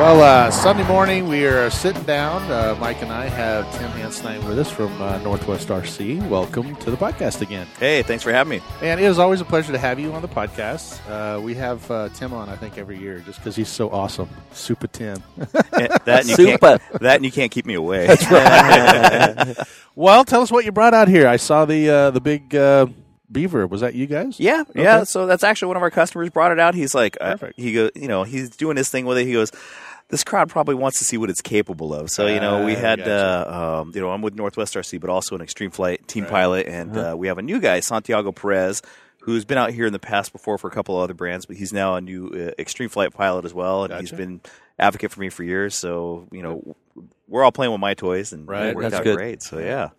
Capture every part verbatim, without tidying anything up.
Well, uh, Sunday morning, we are sitting down. Uh, Mike and I have Tim Hansenheim with us from uh, Northwest R C. Welcome to the podcast again. Hey, thanks for having me. And it is always a pleasure to have you on the podcast. Uh, we have uh, Tim on, I think, every year just because he's so awesome. Super Tim. that, and you Super. Can't, that and you can't keep me away. That's right. Well, tell us what you brought out here. I saw the, uh, the big... Uh, Beaver, was that you guys? Yeah, okay. yeah. So that's actually one of our customers brought it out. He's like, uh, he goes, you know, he's doing his thing with it. He goes, this crowd probably wants to see what it's capable of. So, you know, we had, gotcha. uh, um, you know, I'm with Northwest R C, but also an Extreme Flight team right. pilot. And uh-huh. uh, we have a new guy, Santiago Perez, who's been out here in the past before for a couple of other brands, but he's now a new uh, Extreme Flight pilot as well. And gotcha. He's been advocate for me for years. So, you know, we're all playing with my toys and right. it worked that's out good. Great. So, yeah.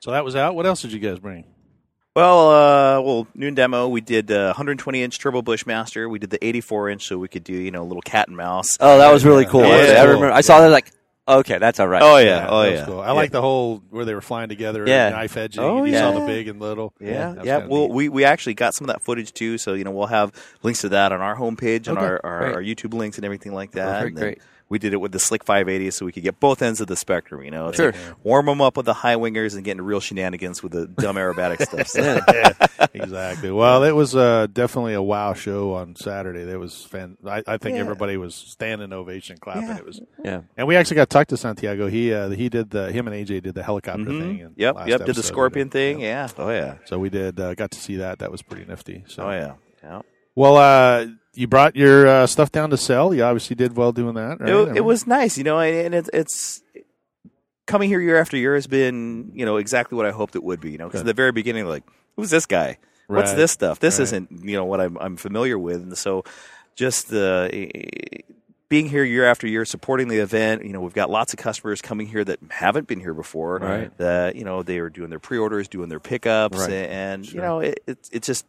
So that was out. What else did you guys bring? Well, uh, well, noon demo, we did uh, one hundred twenty inch Turbo Bushmaster. We did the eighty-four inch, so we could do, you know, a little cat and mouse. Oh, that was really cool. Yeah, yeah, I remember. Cool. I saw yeah. that like, okay, that's all right. Oh, yeah. yeah oh, yeah. Cool. I yeah. like the whole where they were flying together and yeah. knife edging. Oh, and you yeah. saw the big and little. Yeah. Yeah. yeah. Well, we, we actually got some of that footage, too. So, you know, we'll have links to that on our homepage, on okay. our, our, our YouTube links and everything like that. Perfect, great. We did it with the Slick five eighty so we could get both ends of the spectrum, you know. Sure. Yeah. Warm them up with the high wingers and get into real shenanigans with the dumb aerobatic stuff. So. Yeah, yeah, exactly. Well, it was uh, definitely a wow show on Saturday. That was fan- I, I think yeah. everybody was standing ovation, clapping. Yeah. It was. Yeah. And we actually got to talk to Santiago. He uh, he did the him and A J did the helicopter mm-hmm. thing. And yep. Yep. Episode, did the Scorpion thing. Yep. Yeah. Oh yeah. So we did uh, got to see that. That was pretty nifty. So. Oh yeah. Yeah. Well, uh, you brought your uh, stuff down to sell. You obviously did well doing that. Right? It, it was nice, you know, and it's, it's coming here year after year has been, you know, exactly what I hoped it would be, you know, because at the very beginning, like, who's this guy? Right. What's this stuff? This right. isn't, you know, what I'm, I'm familiar with. And so just the... Uh, being here year after year, supporting the event, you know, we've got lots of customers coming here that haven't been here before. Right. That, you know, they are doing their pre-orders, doing their pickups, right. and, and sure. you know, it, it, it's just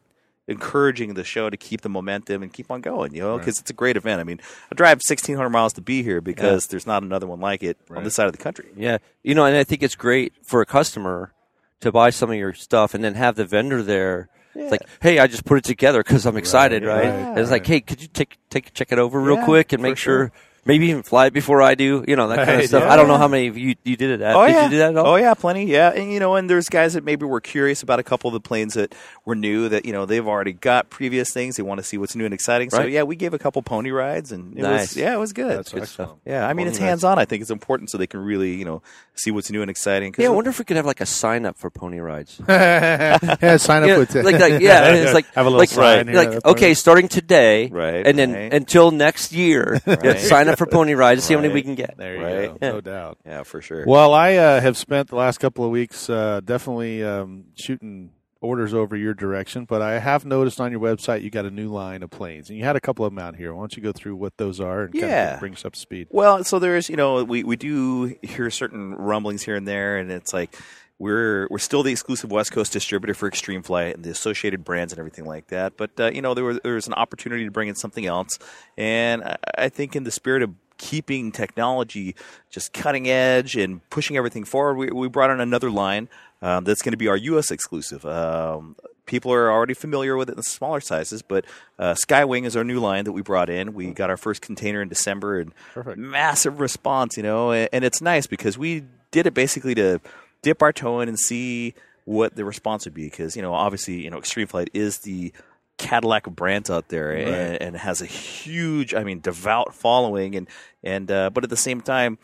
encouraging the show to keep the momentum and keep on going, you know, because right. it's a great event. I mean, I drive sixteen hundred miles to be here because yeah. there's not another one like it right. on this side of the country. Yeah. You know, and I think it's great for a customer to buy some of your stuff and then have the vendor there. Yeah. It's like, hey, I just put it together because I'm excited, right? right? Yeah, it's right. like, hey, could you take take check it over real yeah, quick and make sure, sure, maybe even fly it before I do, you know, that kind right, of stuff. Yeah. I don't know how many of you, you did it at. Oh, did yeah. you do that at all? Oh, yeah, plenty, yeah. And, you know, and there's guys that maybe were curious about a couple of the planes that were new that, you know, they've already got previous things. They want to see what's new and exciting. Right. So, yeah, we gave a couple pony rides, and it nice. was, yeah, it was good. That's good stuff. Yeah, I mean, pony it's hands-on. Rides. I think it's important so they can really, you know, see what's new and exciting. Yeah, I wonder if we could have, like, a sign-up for pony rides. yeah, sign up with it. Like, like, yeah, it's like, have a little like, sign. Right, like, okay, starting today, right, and then right. until next year, right. sign up for pony rides to see right. how many we can get. There you right. go. No yeah. doubt. Yeah, for sure. Well, I uh, have spent the last couple of weeks uh, definitely um, shooting orders over your direction, but I have noticed on your website you got a new line of planes, and you had a couple of them out here. Why don't you go through what those are and yeah. kind of bring us up to speed? Well, so there's, you know, we, we do hear certain rumblings here and there, and it's like, We're we're still the exclusive West Coast distributor for Extreme Flight and the associated brands and everything like that. But, uh, you know, there was, there was an opportunity to bring in something else. And I, I think in the spirit of keeping technology just cutting edge and pushing everything forward, we, we brought in another line um, that's going to be our U S exclusive. Um, people are already familiar with it in the smaller sizes, but uh, Skywing is our new line that we brought in. We got our first container in December and Perfect. massive response, you know. And, and it's nice because we did it basically to – dip our toe in and see what the response would be because, you know, obviously, you know, Extreme Flight is the Cadillac brand out there right. and, and has a huge, I mean, devout following. And, and uh, but at the same time,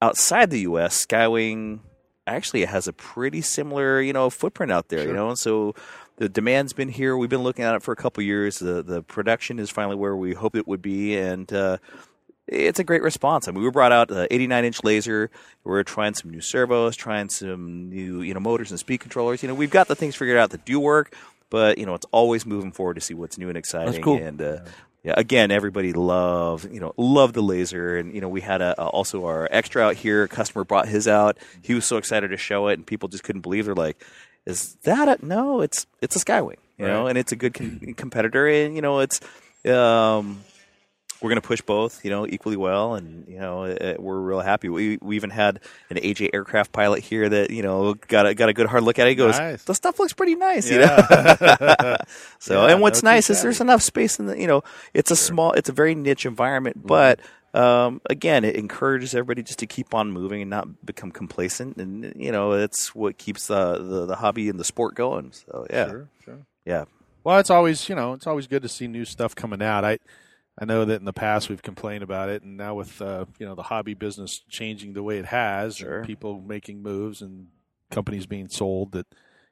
outside the U S, Skywing actually has a pretty similar, you know, footprint out there, sure. you know. And so the demand's been here. We've been looking at it for a couple of years. The, the production is finally where we hoped it would be. And, uh, it's a great response. I mean, we brought out an eighty-nine inch laser. We're trying some new servos, trying some new, you know, motors and speed controllers. You know, we've got the things figured out that do work, but, you know, it's always moving forward to see what's new and exciting. That's cool. And uh, yeah, again, everybody loved, you know, loved the laser. And, you know, we had a, a, also our extra out here. A customer brought his out. He was so excited to show it, and people just couldn't believe. They're like, is that a, no, it's, it's a Skywing, you right. know, and it's a good com- competitor. And, you know, it's, um, we're going to push both, you know, equally well, and, you know, it, it, we're real happy. We we even had an A J aircraft pilot here that, you know, got a, got a good hard look at it. He goes, nice. The stuff looks pretty nice, yeah. you know. so, yeah, and what's no nice is there's enough space in the, you know, it's a sure. small, it's a very niche environment, mm-hmm. but um, again, it encourages everybody just to keep on moving and not become complacent, and, you know, it's what keeps the, the, the hobby and the sport going. So, yeah. Sure, sure. Yeah. Well, it's always, you know, it's always good to see new stuff coming out. I, I know that in the past we've complained about it, and now with uh, you know, the hobby business changing the way it has, sure. and people making moves and companies being sold, that,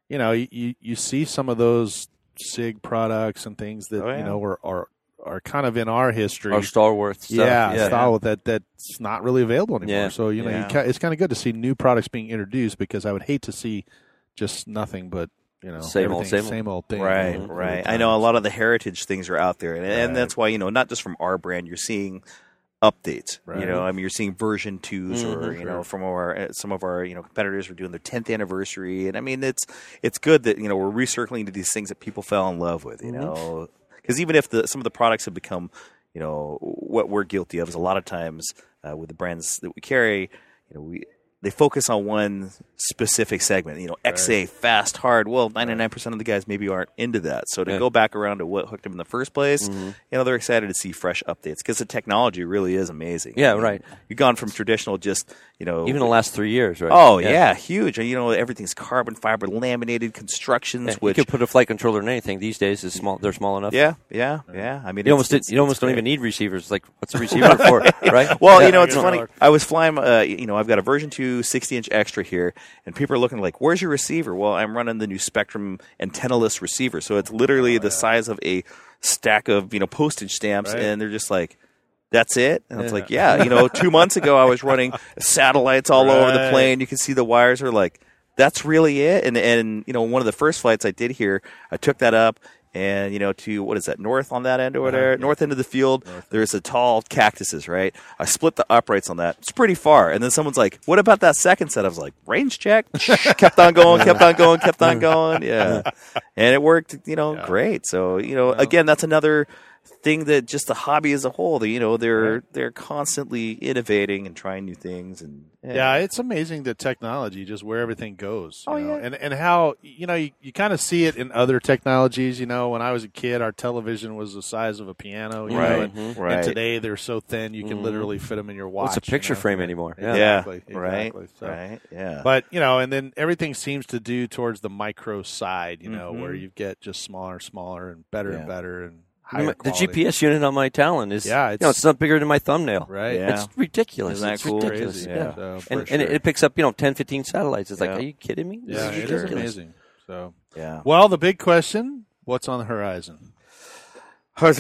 you know, you, you see some of those SIG products and things that oh, yeah. you know are, are are kind of in our history, our Star Wars stuff, yeah, yeah, Star Wars, yeah. that that's not really available anymore. Yeah. So you know, yeah. you ca- it's kind of good to see new products being introduced, because I would hate to see just nothing but. You know, same old, same, same old thing. Right, old, right. I know a lot of the heritage things are out there, and, right. and that's why, you know, not just from our brand, you're seeing updates. Right. You know, I mean, you're seeing version twos, mm-hmm, or you sure. know, from our some of our you know competitors are doing their tenth anniversary, and I mean, it's it's good that you know we're recircling to these things that people fell in love with. You mm-hmm. know, because even if the some of the products have become, you know, what we're guilty of is a lot of times uh, with the brands that we carry, you know, we. They focus on one specific segment, you know, X A, right. fast, hard. Well, ninety-nine percent of the guys maybe aren't into that. So to yeah. go back around to what hooked them in the first place, mm-hmm. you know, they're excited to see fresh updates because the technology really is amazing. Yeah, right. You've gone from traditional just, you know. Even the last three years, right? Oh, yeah, yeah huge. You know, everything's carbon fiber, laminated constructions. Yeah, which, you could put a flight controller in anything these days. Is small. They're small enough. Yeah, yeah, yeah. I mean, You it's, almost, it's, you it's almost don't even need receivers. Like, what's a receiver for, right? Well, yeah, you know, it's funny. Know. I was flying, uh, you know, I've got a version two. sixty inch extra here, and people are looking like, where's your receiver? Well, I'm running the new Spectrum antenna-less receiver, so it's literally oh, the yeah. size of a stack of, you know, postage stamps, right. and they're just like, that's it? And yeah. I was like, yeah, you know, two months ago I was running satellites all right. over the plane. You can see the wires are like, that's really it? And, and you know, one of the first flights I did here, I took that up, and, you know, to, what is that, north on that end over there? Yeah, yeah. North end of the field, north. There's a tall cactuses, right? I split the uprights on that. It's pretty far. And then someone's like, what about that second set? I was like, range check. kept on going, kept on going, kept on going. Yeah. And it worked, you know, yeah. great. So, you know, yeah. again, that's another thing that just the hobby as a whole, the, you know, they're, right. they're constantly innovating and trying new things. And yeah. yeah, it's amazing the technology, just where everything goes. You oh, know? Yeah. And, and how, you know, you, you kind of see it in other technologies. You know, when I was a kid, our television was the size of a piano. You right. know, and, mm-hmm. right. and today they're so thin, you can mm-hmm. literally fit them in your watch. Well, it's a picture you know? frame anymore. Yeah. yeah. Exactly. Right. Exactly. So, right. Yeah. But, you know, and then everything seems to do towards the micro side, you know, mm-hmm. where you get just smaller, smaller and better yeah. and better and the G P S unit on my Talon is, yeah, it's, you know, it's not bigger than my thumbnail. Right. Yeah. It's ridiculous. Isn't that it's cool? ridiculous. Crazy. Yeah. So, and sure. and it picks up, you know, ten, fifteen satellites. It's yeah. like, are you kidding me? This yeah, is ridiculous. It is amazing. So, yeah. Well, the big question, what's on the horizon? Oh, that's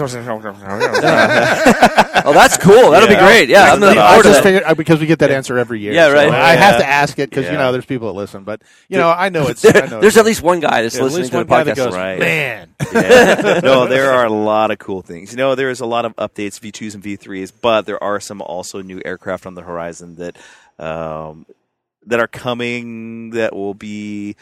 cool. That'll yeah. be great. Yeah, I'm looking forward to that. Figured, because we get that answer every year. Yeah, right. So yeah. I have to ask it because yeah. you know there's people that listen, but you know I know it's. I know there's it's, at least one guy that's listening to the podcast. That goes, right. Man, yeah. no, there are a lot of cool things. You know, there is a lot of updates, V twos and V threes, but there are some also new aircraft on the horizon that um, that are coming that will be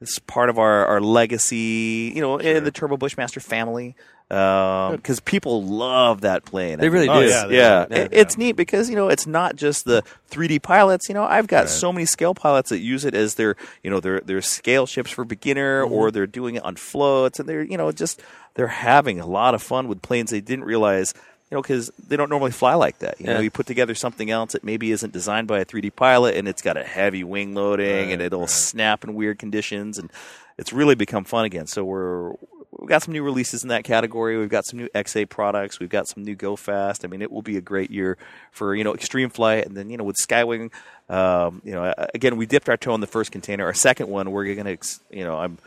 it's part of our, our legacy. You know, sure. in the Turbo Bushmaster family. Because um, people love that plane. They really oh, do. Yeah, yeah. Really, yeah. It's yeah. neat because, you know, it's not just the three D pilots. You know, I've got right. so many scale pilots that use it as their, you know, their, their scale ships for beginner mm-hmm. or they're doing it on floats. And they're, you know, just they're having a lot of fun with planes they didn't realize, you know, because they don't normally fly like that. You yeah. know, you put together something else that maybe isn't designed by a three D pilot and it's got a heavy wing loading right, and it'll right. snap in weird conditions. And it's really become fun again. So we're... We've got some new releases in that category. We've got some new X A products. We've got some new GoFast. I mean, it will be a great year for, you know, Extreme Flight. And then, you know, with Skywing, um, you know, again, we dipped our toe in the first container. Our second one, we're going to, you know, I'm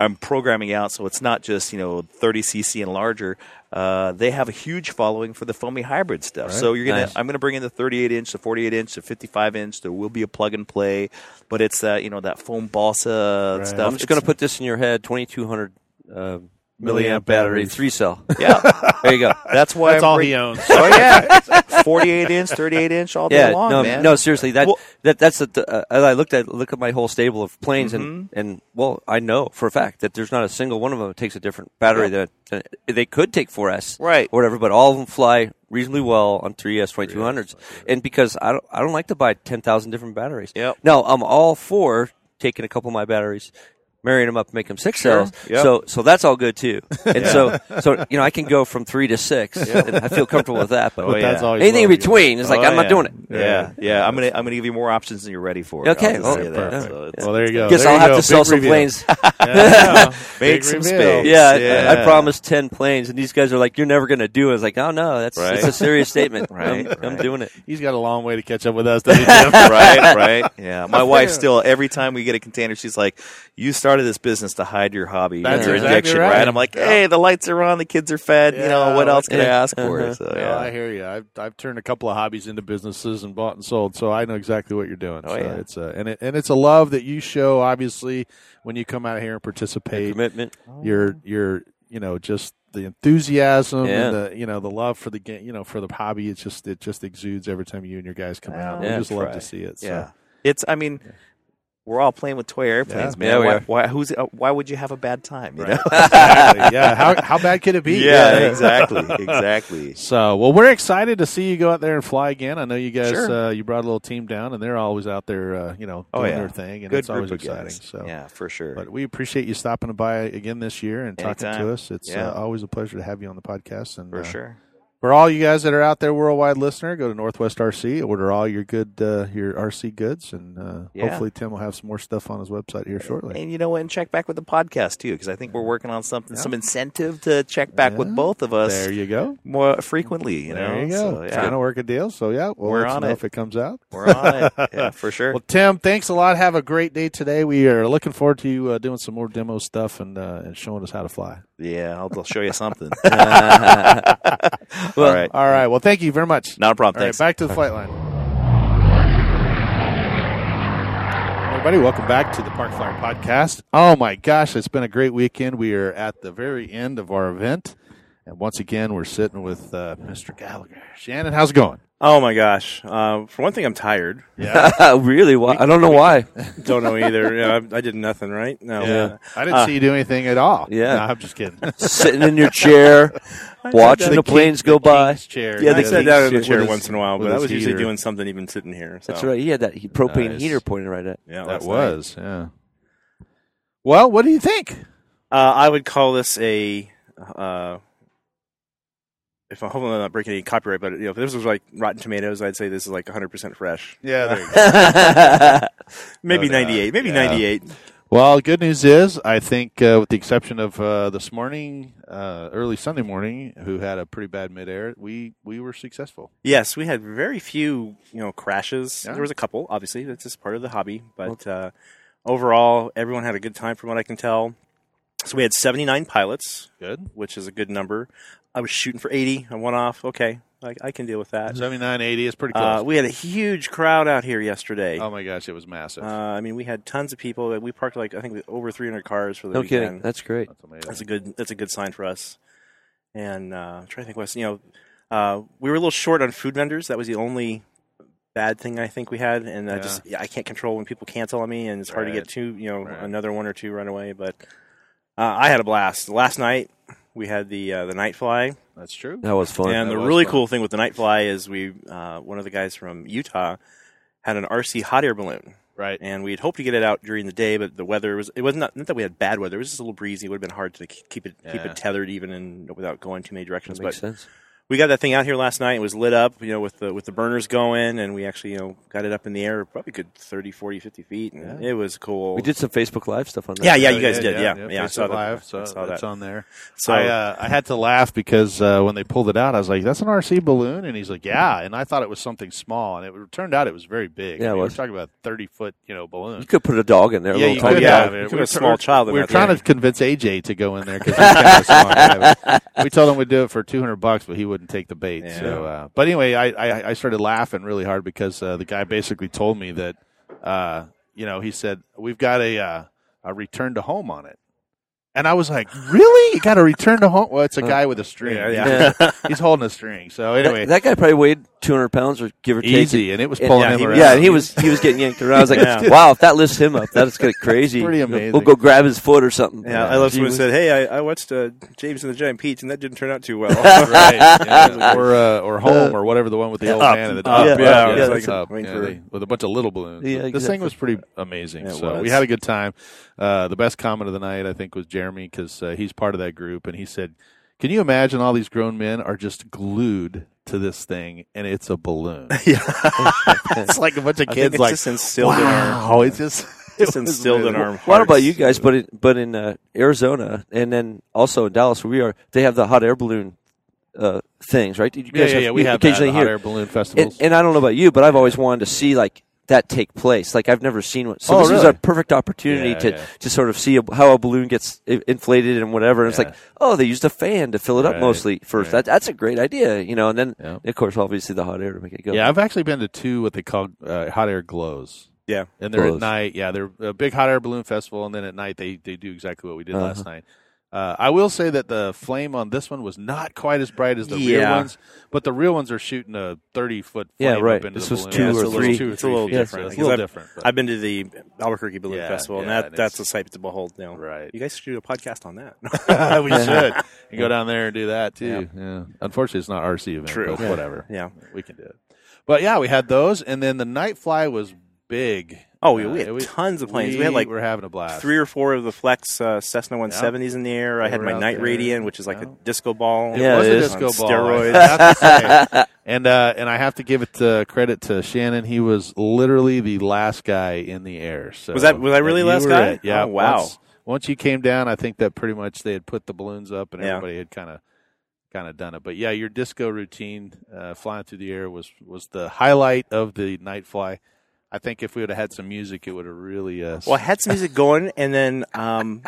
I'm programming out. So it's not just, you know, thirty C C and larger. Uh, they have a huge following for the foamy hybrid stuff. Right. So you're gonna, nice. I'm going to bring in the thirty-eight inch, the forty-eight inch, the fifty-five inch. There will be a plug and play. But it's, uh, you know, that foam balsa right. stuff. I'm just going to put this in your head, twenty-two hundred Uh, milliamp battery, three cell. Yeah, there you go. That's why that's I'm all re- he owns. Oh yeah, forty-eight inch, thirty-eight inch, all yeah, day long, no, man. No, seriously, that well, that that's the. Uh, I looked at look at my whole stable of planes, mm-hmm. and and well, I know for a fact that there's not a single one of them that takes a different battery yeah. that uh, they could take four S, right, or whatever. But all of them fly reasonably well on three S twenty-two hundreds, and because I don't I don't like to buy ten thousand different batteries. Yep. No, I'm all for taking a couple of my batteries, marrying them up, make them six sure. cells. Yep. So so that's all good, too. And yeah. so, so you know, I can go from three to six. Yeah. And I feel comfortable with that. But, but oh, that's yeah. anything in between is like, oh, I'm yeah. not doing it. Yeah, yeah. yeah. I'm going to I'm gonna give you more options than you're ready for. Okay. Well, yeah, that. So well, there you go. Guess there I'll have go. to Big sell reveal. some planes. yeah. Make some space. Yeah, yeah. I, I promised ten planes, and these guys are like, you're never going to do it. I was like, oh, no, that's, right. that's a serious statement. right, I'm, right. I'm doing it. He's got a long way to catch up with us. Right, right. Yeah. My wife still, every time we get a container, she's like, you start started this business to hide your hobby, that's your exactly addiction, right. right? I'm like, hey, the lights are on, the kids are fed, yeah, you know, what else can yeah. I ask for? Uh-huh. So, yeah. well, I hear you. I've, I've turned a couple of hobbies into businesses and bought and sold, so I know exactly what you're doing. Oh, so yeah. it's a, and, it, and it's a love that you show, obviously, when you come out here and participate. Your commitment. You're, you're, you know, just the enthusiasm yeah. and the, you know, the love for the game, you know, for the hobby. It's just, it just exudes every time you and your guys come out. Yeah, we just love right. to see it. So. Yeah. It's, I mean... Yeah. We're all playing with toy airplanes, yeah, man. Yeah, why, why, who's, uh, why would you have a bad time? You right. know? exactly. Yeah. How how bad could it be? Yeah, yeah. exactly, exactly. So, well, we're excited to see you go out there and fly again. I know you guys, sure. uh, you brought a little team down, and they're always out there, uh, you know, doing oh, yeah. their thing, and Good it's always exciting. Guys. So, yeah, for sure. But we appreciate you stopping by again this year and talking Anytime. to us. It's yeah. uh, always a pleasure to have you on the podcast, and for uh, sure. For all you guys that are out there, worldwide listener, go to Northwest R C, order all your good uh, your R C goods, and uh, yeah. hopefully Tim will have some more stuff on his website here shortly. And you know what? And check back with the podcast, too, because I think we're working on something, yeah. some incentive to check back yeah. with both of us. There you go. More frequently, you know. There you go. So, yeah. Trying to work a deal, so yeah, we'll we're let on you know it. if it comes out. We're on it, yeah, for sure. Well, Tim, thanks a lot. Have a great day today. We are looking forward to you uh, doing some more demo stuff and, uh, and showing us how to fly. Yeah, I'll, I'll show you something. Well, all right. All right. Well, thank you very much. Not a problem. All Thanks. Right, back to the flight line. Everybody, welcome back to the Park Flyer Podcast. Oh, my gosh. It's been a great weekend. We are at the very end of our event. And once again, we're sitting with uh, Mister Gallagher. Shannon, how's it going? Oh, my gosh. Uh, for one thing, I'm tired. Yeah. Really? Why? I don't know why. Don't know either. Yeah, I, I did nothing, right? No. Yeah. Uh, I didn't uh, see you do anything at all. Yeah. No, I'm just kidding. Sitting in your chair, watching the, the planes king, go the by. Chair. Yeah, they said that in the chair his, once in a while, but I was heater. usually doing something even sitting here. So. That's right. He had that propane nice. heater pointed right at it. Yeah, that was. Nice. Yeah. Well, what do you think? Uh, I would call this a... Uh, If I hope I'm not breaking any copyright, but you know, if this was like Rotten Tomatoes, I'd say this is like one hundred percent fresh. Yeah, there you go. maybe no, ninety-eight, maybe yeah. ninety-eight. Well, good news is, I think, uh, with the exception of uh, this morning, uh, early Sunday morning, who had a pretty bad midair, we, we were successful. Yes, we had very few, you know, crashes. Yeah. There was a couple, obviously. That's just part of the hobby, but okay. uh, overall, everyone had a good time, from what I can tell. So we had seventy-nine pilots, good, which is a good number. I was shooting for eighty. I went off. Okay, I, I can deal with that. seventy-nine, eighty is pretty close. Uh, we had a huge crowd out here yesterday. Oh, my gosh. It was massive. Uh, I mean, we had tons of people. We parked, like, I think, over three hundred cars for the no weekend. No kidding. That's great. That's amazing. That's a good, that's a good sign for us. And uh, I'm trying to think what's, you know, uh, we were a little short on food vendors. That was the only bad thing I think we had. And yeah. I just, yeah, I can't control when people cancel on me, and it's right. hard to get two, you know, right. another one or two run away. But uh, I had a blast. Last night, we had the uh, the night fly. That's true. That was fun. And that the really fun. cool thing with the night fly is we uh, one of the guys from Utah had an R C hot air balloon. Right. And we had hoped to get it out during the day, but the weather was it wasn't not, not that we had bad weather. It was just a little breezy. It would have been hard to keep it yeah. keep it tethered even and without going too many directions. That makes but sense. We got that thing out here last night. It was lit up, you know, with the with the burners going, and we actually, you know, got it up in the air probably a good thirty, forty, fifty feet, and yeah. it was cool. We did some Facebook Live stuff on that. Yeah, yeah, you guys yeah, did, yeah. yeah, yeah, yeah I saw Live, that. So I saw that's that. on there. So I, uh, I had to laugh because uh, when they pulled it out, I was like, that's an R C balloon? And he's like, yeah, and I thought it was something small, and it turned out it was very big. Yeah, I mean, it was. We were talking about a thirty-foot, you know, balloon. You could put a dog in there. Yeah, a little you could yeah, have. Yeah, you could have a small child in there. We were trying to convince A J to go in there because he's kind of small. We told him we'd do it for two hundred bucks, but he would and take the bait. Yeah. So, uh, but anyway, I, I, I started laughing really hard because uh, the guy basically told me that, uh, you know, he said, we've got a, uh, a return to home on it. And I was like, really? You got to return to home? Well, it's a guy with a string. Yeah, yeah. yeah. He's holding a string. So anyway, that, that guy probably weighed two hundred pounds or give or take. Easy, and it was pulling and, yeah, him he, around. Yeah, and he was he was getting yanked around. I was like, yeah. wow, if that lifts him up, that's crazy. Pretty amazing. We'll go grab his foot or something. Yeah, yeah. I love someone said, hey, I, I watched uh, James and the Giant Peach, and that didn't turn out too well. Right. Yeah. Or uh, or Home uh, or whatever, the one with the old up, man and the dog. Yeah, with a bunch of little balloons. Yeah, exactly. This thing was pretty amazing. Yeah, so we had a good time. Uh, the best comment of the night, I think, was Jeremy, because uh, he's part of that group, and he said, can you imagine all these grown men are just glued to this thing, and it's a balloon? Yeah. It's like a bunch of kids like, wow. Our, it's just it's instilled in our hearts. Well, I don't know about you guys, but, it, but in uh, Arizona, and then also in Dallas, where we are, they have the hot air balloon uh, things, right? You guys yeah, yeah, have, yeah, we have occasionally that, hot air balloon festivals. And, and I don't know about you, but I've always wanted to see, like, that take place. Like, I've never seen one. So oh, this really? is a perfect opportunity yeah, to, yeah. to sort of see a, how a balloon gets inflated and whatever. And yeah. it's like, oh, they used a fan to fill it right. up mostly first. Right. That, that's a great idea, you know. And then, yeah. of course, obviously the hot air to make it go. Yeah, I've actually been to two what they call uh, hot air glows. Yeah. And they're glows. at night. Yeah, they're a big hot air balloon festival. And then at night they, they do exactly what we did uh-huh. last night. Uh, I will say that the flame on this one was not quite as bright as the yeah. real ones, but the real ones are shooting a thirty-foot flame yeah, right. up into this the balloon. Yeah, this was two or three. Two or it's three a little feet. different. It's a little I've, different. But. I've been to the Albuquerque Balloon yeah, Festival, yeah, and that and that's a sight to behold now. Right. You guys should do a podcast on that. We should. You go down there and do that, too. Yeah. Yeah. Unfortunately, it's not an R C event, True. but yeah. whatever. Yeah. We can do it. But, yeah, we had those, and then the night fly was big. Oh, we, uh, we had we, tons of planes. We, we had like we're having a blast. Three or four of the Flex uh, Cessna one seventies yeah. in the air. I had my Night Radiant, which is like yeah. a disco ball. It yeah, was it a disco ball. Steroids. I have to say. And uh, and I have to give it uh, credit to Shannon. He was literally the last guy in the air. So was that was I really last guy? It. Yeah. Oh, wow. Once, once you came down, I think that pretty much they had put the balloons up and yeah. everybody had kind of kind of done it. But yeah, your disco routine uh, flying through the air was was the highlight of the night fly. I think if we would have had some music, it would have really... Uh, well, I had some music going, and then um,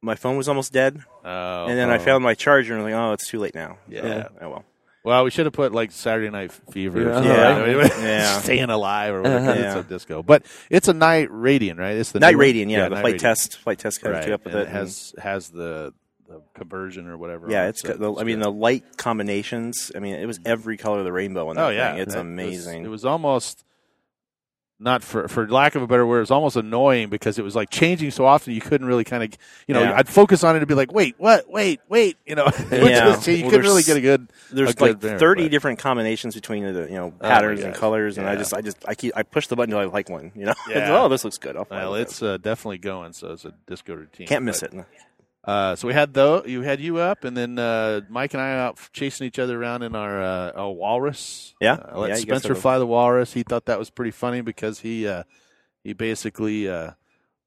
my phone was almost dead. Oh, and then oh. I found my charger, and I was like, oh, it's too late now. Yeah. So, yeah. Oh, well. Well, we should have put, like, Saturday Night Fever yeah. or something. Yeah. I mean, yeah. Staying Alive or whatever. Uh-huh. It's yeah. a disco. But it's a Night Radiant, right? It's the Night Radiant, yeah. yeah the Night Flight Radiant. Test. Flight Test kind right. of you up with and it. It has, has the... the conversion or whatever. Yeah, it's. So the, it's I mean, good. the light combinations. I mean, it was every color of the rainbow on that oh, yeah. thing. It's that amazing. Was, it was almost... Not for for lack of a better word, it was almost annoying because it was like changing so often you couldn't really kind of, you know, yeah. I'd focus on it and be like, wait, what, wait, wait, you know, yeah. was, so you well, couldn't really get a good. There's a good like bear, thirty but. different combinations between the you know patterns oh and colors, yeah. and I just I just I keep I push the button until I like one, you know. Yeah. oh, this looks good. I'll well, it's uh, definitely going. So it's a disco routine. Can't miss but, it. No. Uh, so we had though you had you up, and then uh, Mike and I are out chasing each other around in our, uh, our Walrus. Yeah, uh, I let yeah, Spencer fly the Walrus. He thought that was pretty funny because he uh, he basically uh,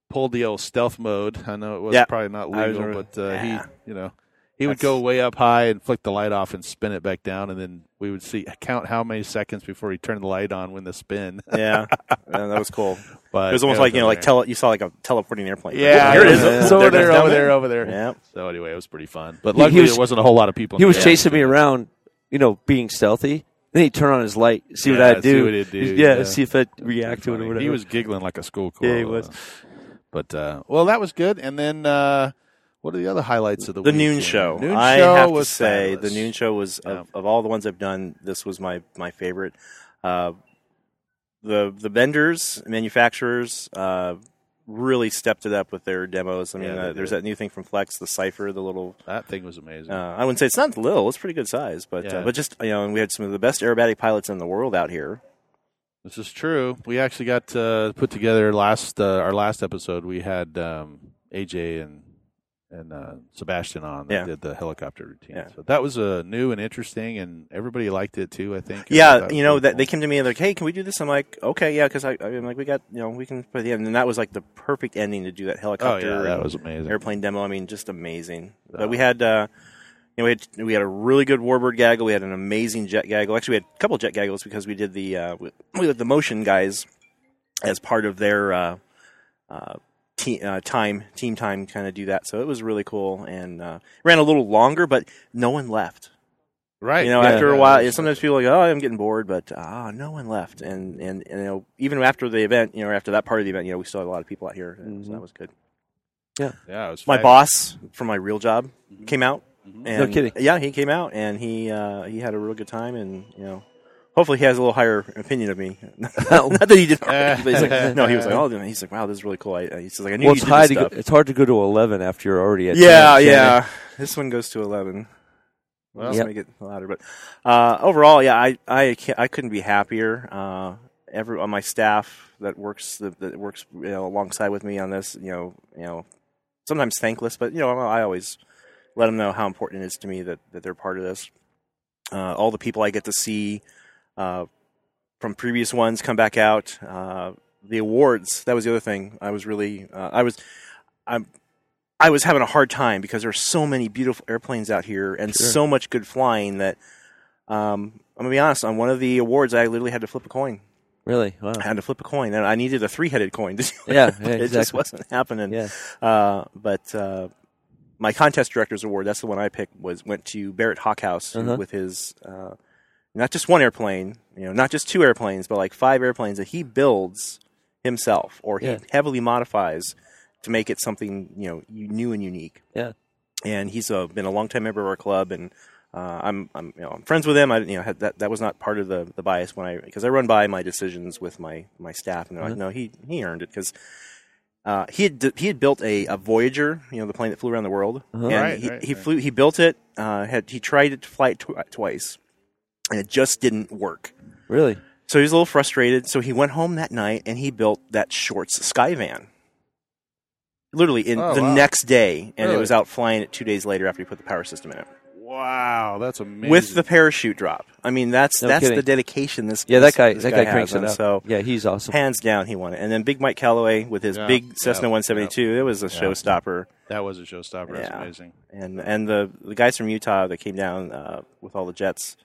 pulled the old stealth mode. I know it was yeah. probably not legal, but uh, yeah. he you know he That's... would go way up high and flick the light off and spin it back down, and then we would see count how many seconds before he turned the light on when the spin. Yeah, yeah that was cool. But it was almost it was like you know, like tele, you saw like a teleporting airplane. Yeah, here it is. Yeah. It's over there, over there, over there. Yeah. So anyway, it was pretty fun. But luckily, was, there wasn't a whole lot of people. He was chasing me around, you know, being stealthy. Then he'd turn on his light, see yeah, what I'd do. See what it'd do. Yeah, yeah, see if I'd react to it or whatever. He was giggling like a school coral. Yeah, he was. But uh, well, that was good. And then uh, what are the other highlights of the the week? noon show? Noon I show have was to say fabulous. the noon show was yeah. of, of all the ones I've done. This was my my favorite. Uh, The the vendors, manufacturers, uh, really stepped it up with their demos. I mean, yeah, uh, there's that new thing from Flex, the Cypher, the little... That thing was amazing. Uh, I wouldn't say it's not little. It's pretty good size. But yeah. uh, but just, you know, and we had some of the best aerobatic pilots in the world out here. This is true. We actually got uh, put together last uh, our last episode. We had um, A J and and uh, Sebastian on that yeah. did the helicopter routine. Yeah. So that was uh, new and interesting, and everybody liked it, too, I think. Yeah, I you know, that, cool. they came to me and they're like, hey, can we do this? I'm like, okay, yeah, because I, I'm like, we got, you know, we can put the end. And that was like the perfect ending to do that helicopter. Oh, yeah, that was amazing. Airplane demo, I mean, just amazing. Oh. But we had, uh, you know, we had, we had a really good Warbird gaggle. We had an amazing jet gaggle. Actually, we had a couple jet gaggles because we did the, uh, we, we did the motion guys as part of their, uh, uh, Team, uh, time, team time kind of do that. So it was really cool and uh, ran a little longer, but no one left. Right. You know, yeah, after a while, yeah, sometimes people are like, oh, I'm getting bored, but ah, uh, no one left. And, and, and, you know, even after the event, you know, after that part of the event, you know, we still had a lot of people out here. Mm-hmm. So that was good. Yeah. Yeah. It was my boss from my real job mm-hmm. came out. Mm-hmm. And, no kidding. Yeah, he came out and he uh, he had a real good time, and you know, hopefully he has a little higher opinion of me. Not that he did. Like, no, he was like, oh, he's like, wow, this is really cool. I, I, he's like, I knew well, you did this stuff. Go, it's hard to go to eleven after you're already at. Yeah, ten, yeah. ten. This one goes to eleven. Well, let's yep. make it louder. But uh, overall, yeah, I I can't, I couldn't be happier. Uh, every on my staff that works that, that works you know, alongside with me on this, you know, you know, sometimes thankless, but you know, I always let them know how important it is to me that, that they're part of this. Uh, all the people I get to see uh, from previous ones come back out. Uh, the awards, that was the other thing. I was really, uh, I was, I'm, I was having a hard time because there are so many beautiful airplanes out here and sure. so much good flying that um, I'm gonna be honest. On one of the awards, I literally had to flip a coin. Really? Wow. I had to flip a coin, and I needed a three-headed coin. To do it. Yeah, yeah, exactly. It just wasn't happening. Yeah. Uh, but. Uh, My contest director's award, that's the one I picked, was went to Barrett Hauck-Haus uh-huh. with his uh, not just one airplane, you know, not just two airplanes, but like five airplanes that he builds himself or yeah. he heavily modifies to make it something, you know, new and unique. Yeah, and he's uh, been a longtime member of our club, and uh, I'm I'm you know I'm friends with him. I you know had that that was not part of the, the bias when I because I run by my decisions with my my staff, and they're uh-huh. like, no, he he earned it because. Uh, he had he had built a, a Voyager, you know, the plane that flew around the world, uh-huh. and right, he, right, he flew. Right. He built it. Uh, had he tried it to fly it tw- twice, and it just didn't work. Really? So he was a little frustrated. So he went home that night and he built that Shorts Skyvan. Literally in oh, the wow. next day, and really? It was out flying it two days later after he put the power system in it. Wow, that's amazing! With the parachute drop. I mean, that's no that's kidding. The dedication. This yeah, that guy, this that guy, guy cranks has. It up. So yeah, he's awesome. Hands down, he won it. And then Big Mike Calloway with his yeah, big Cessna yeah, one seventy-two. Yeah. It was a yeah. showstopper. That was a showstopper. That's yeah. amazing. And and the, the guys from Utah that came down uh, with all the jets.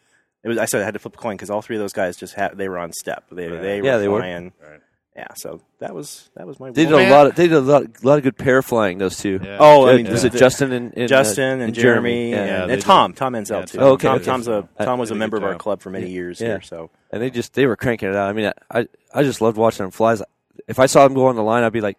It was I said I had to flip a coin because all three of those guys just had, they were on step. They right. they were yeah, they flying. Were. Right. Yeah, so that was that was my. They did a lot. Of, they did a lot, a lot of good pair flying. Those two. Yeah. Oh, I mean, yeah. was it Justin and, and Justin uh, and Jeremy, Jeremy. Yeah. Yeah, and Tom? Did. Tom Enzel yeah, too. Oh, okay. Tom, okay. Tom's a Tom was I, a member of our club for many yeah. years yeah. here. So and they just they were cranking it out. I mean, I I just loved watching them fly. If I saw them go on the line, I'd be like,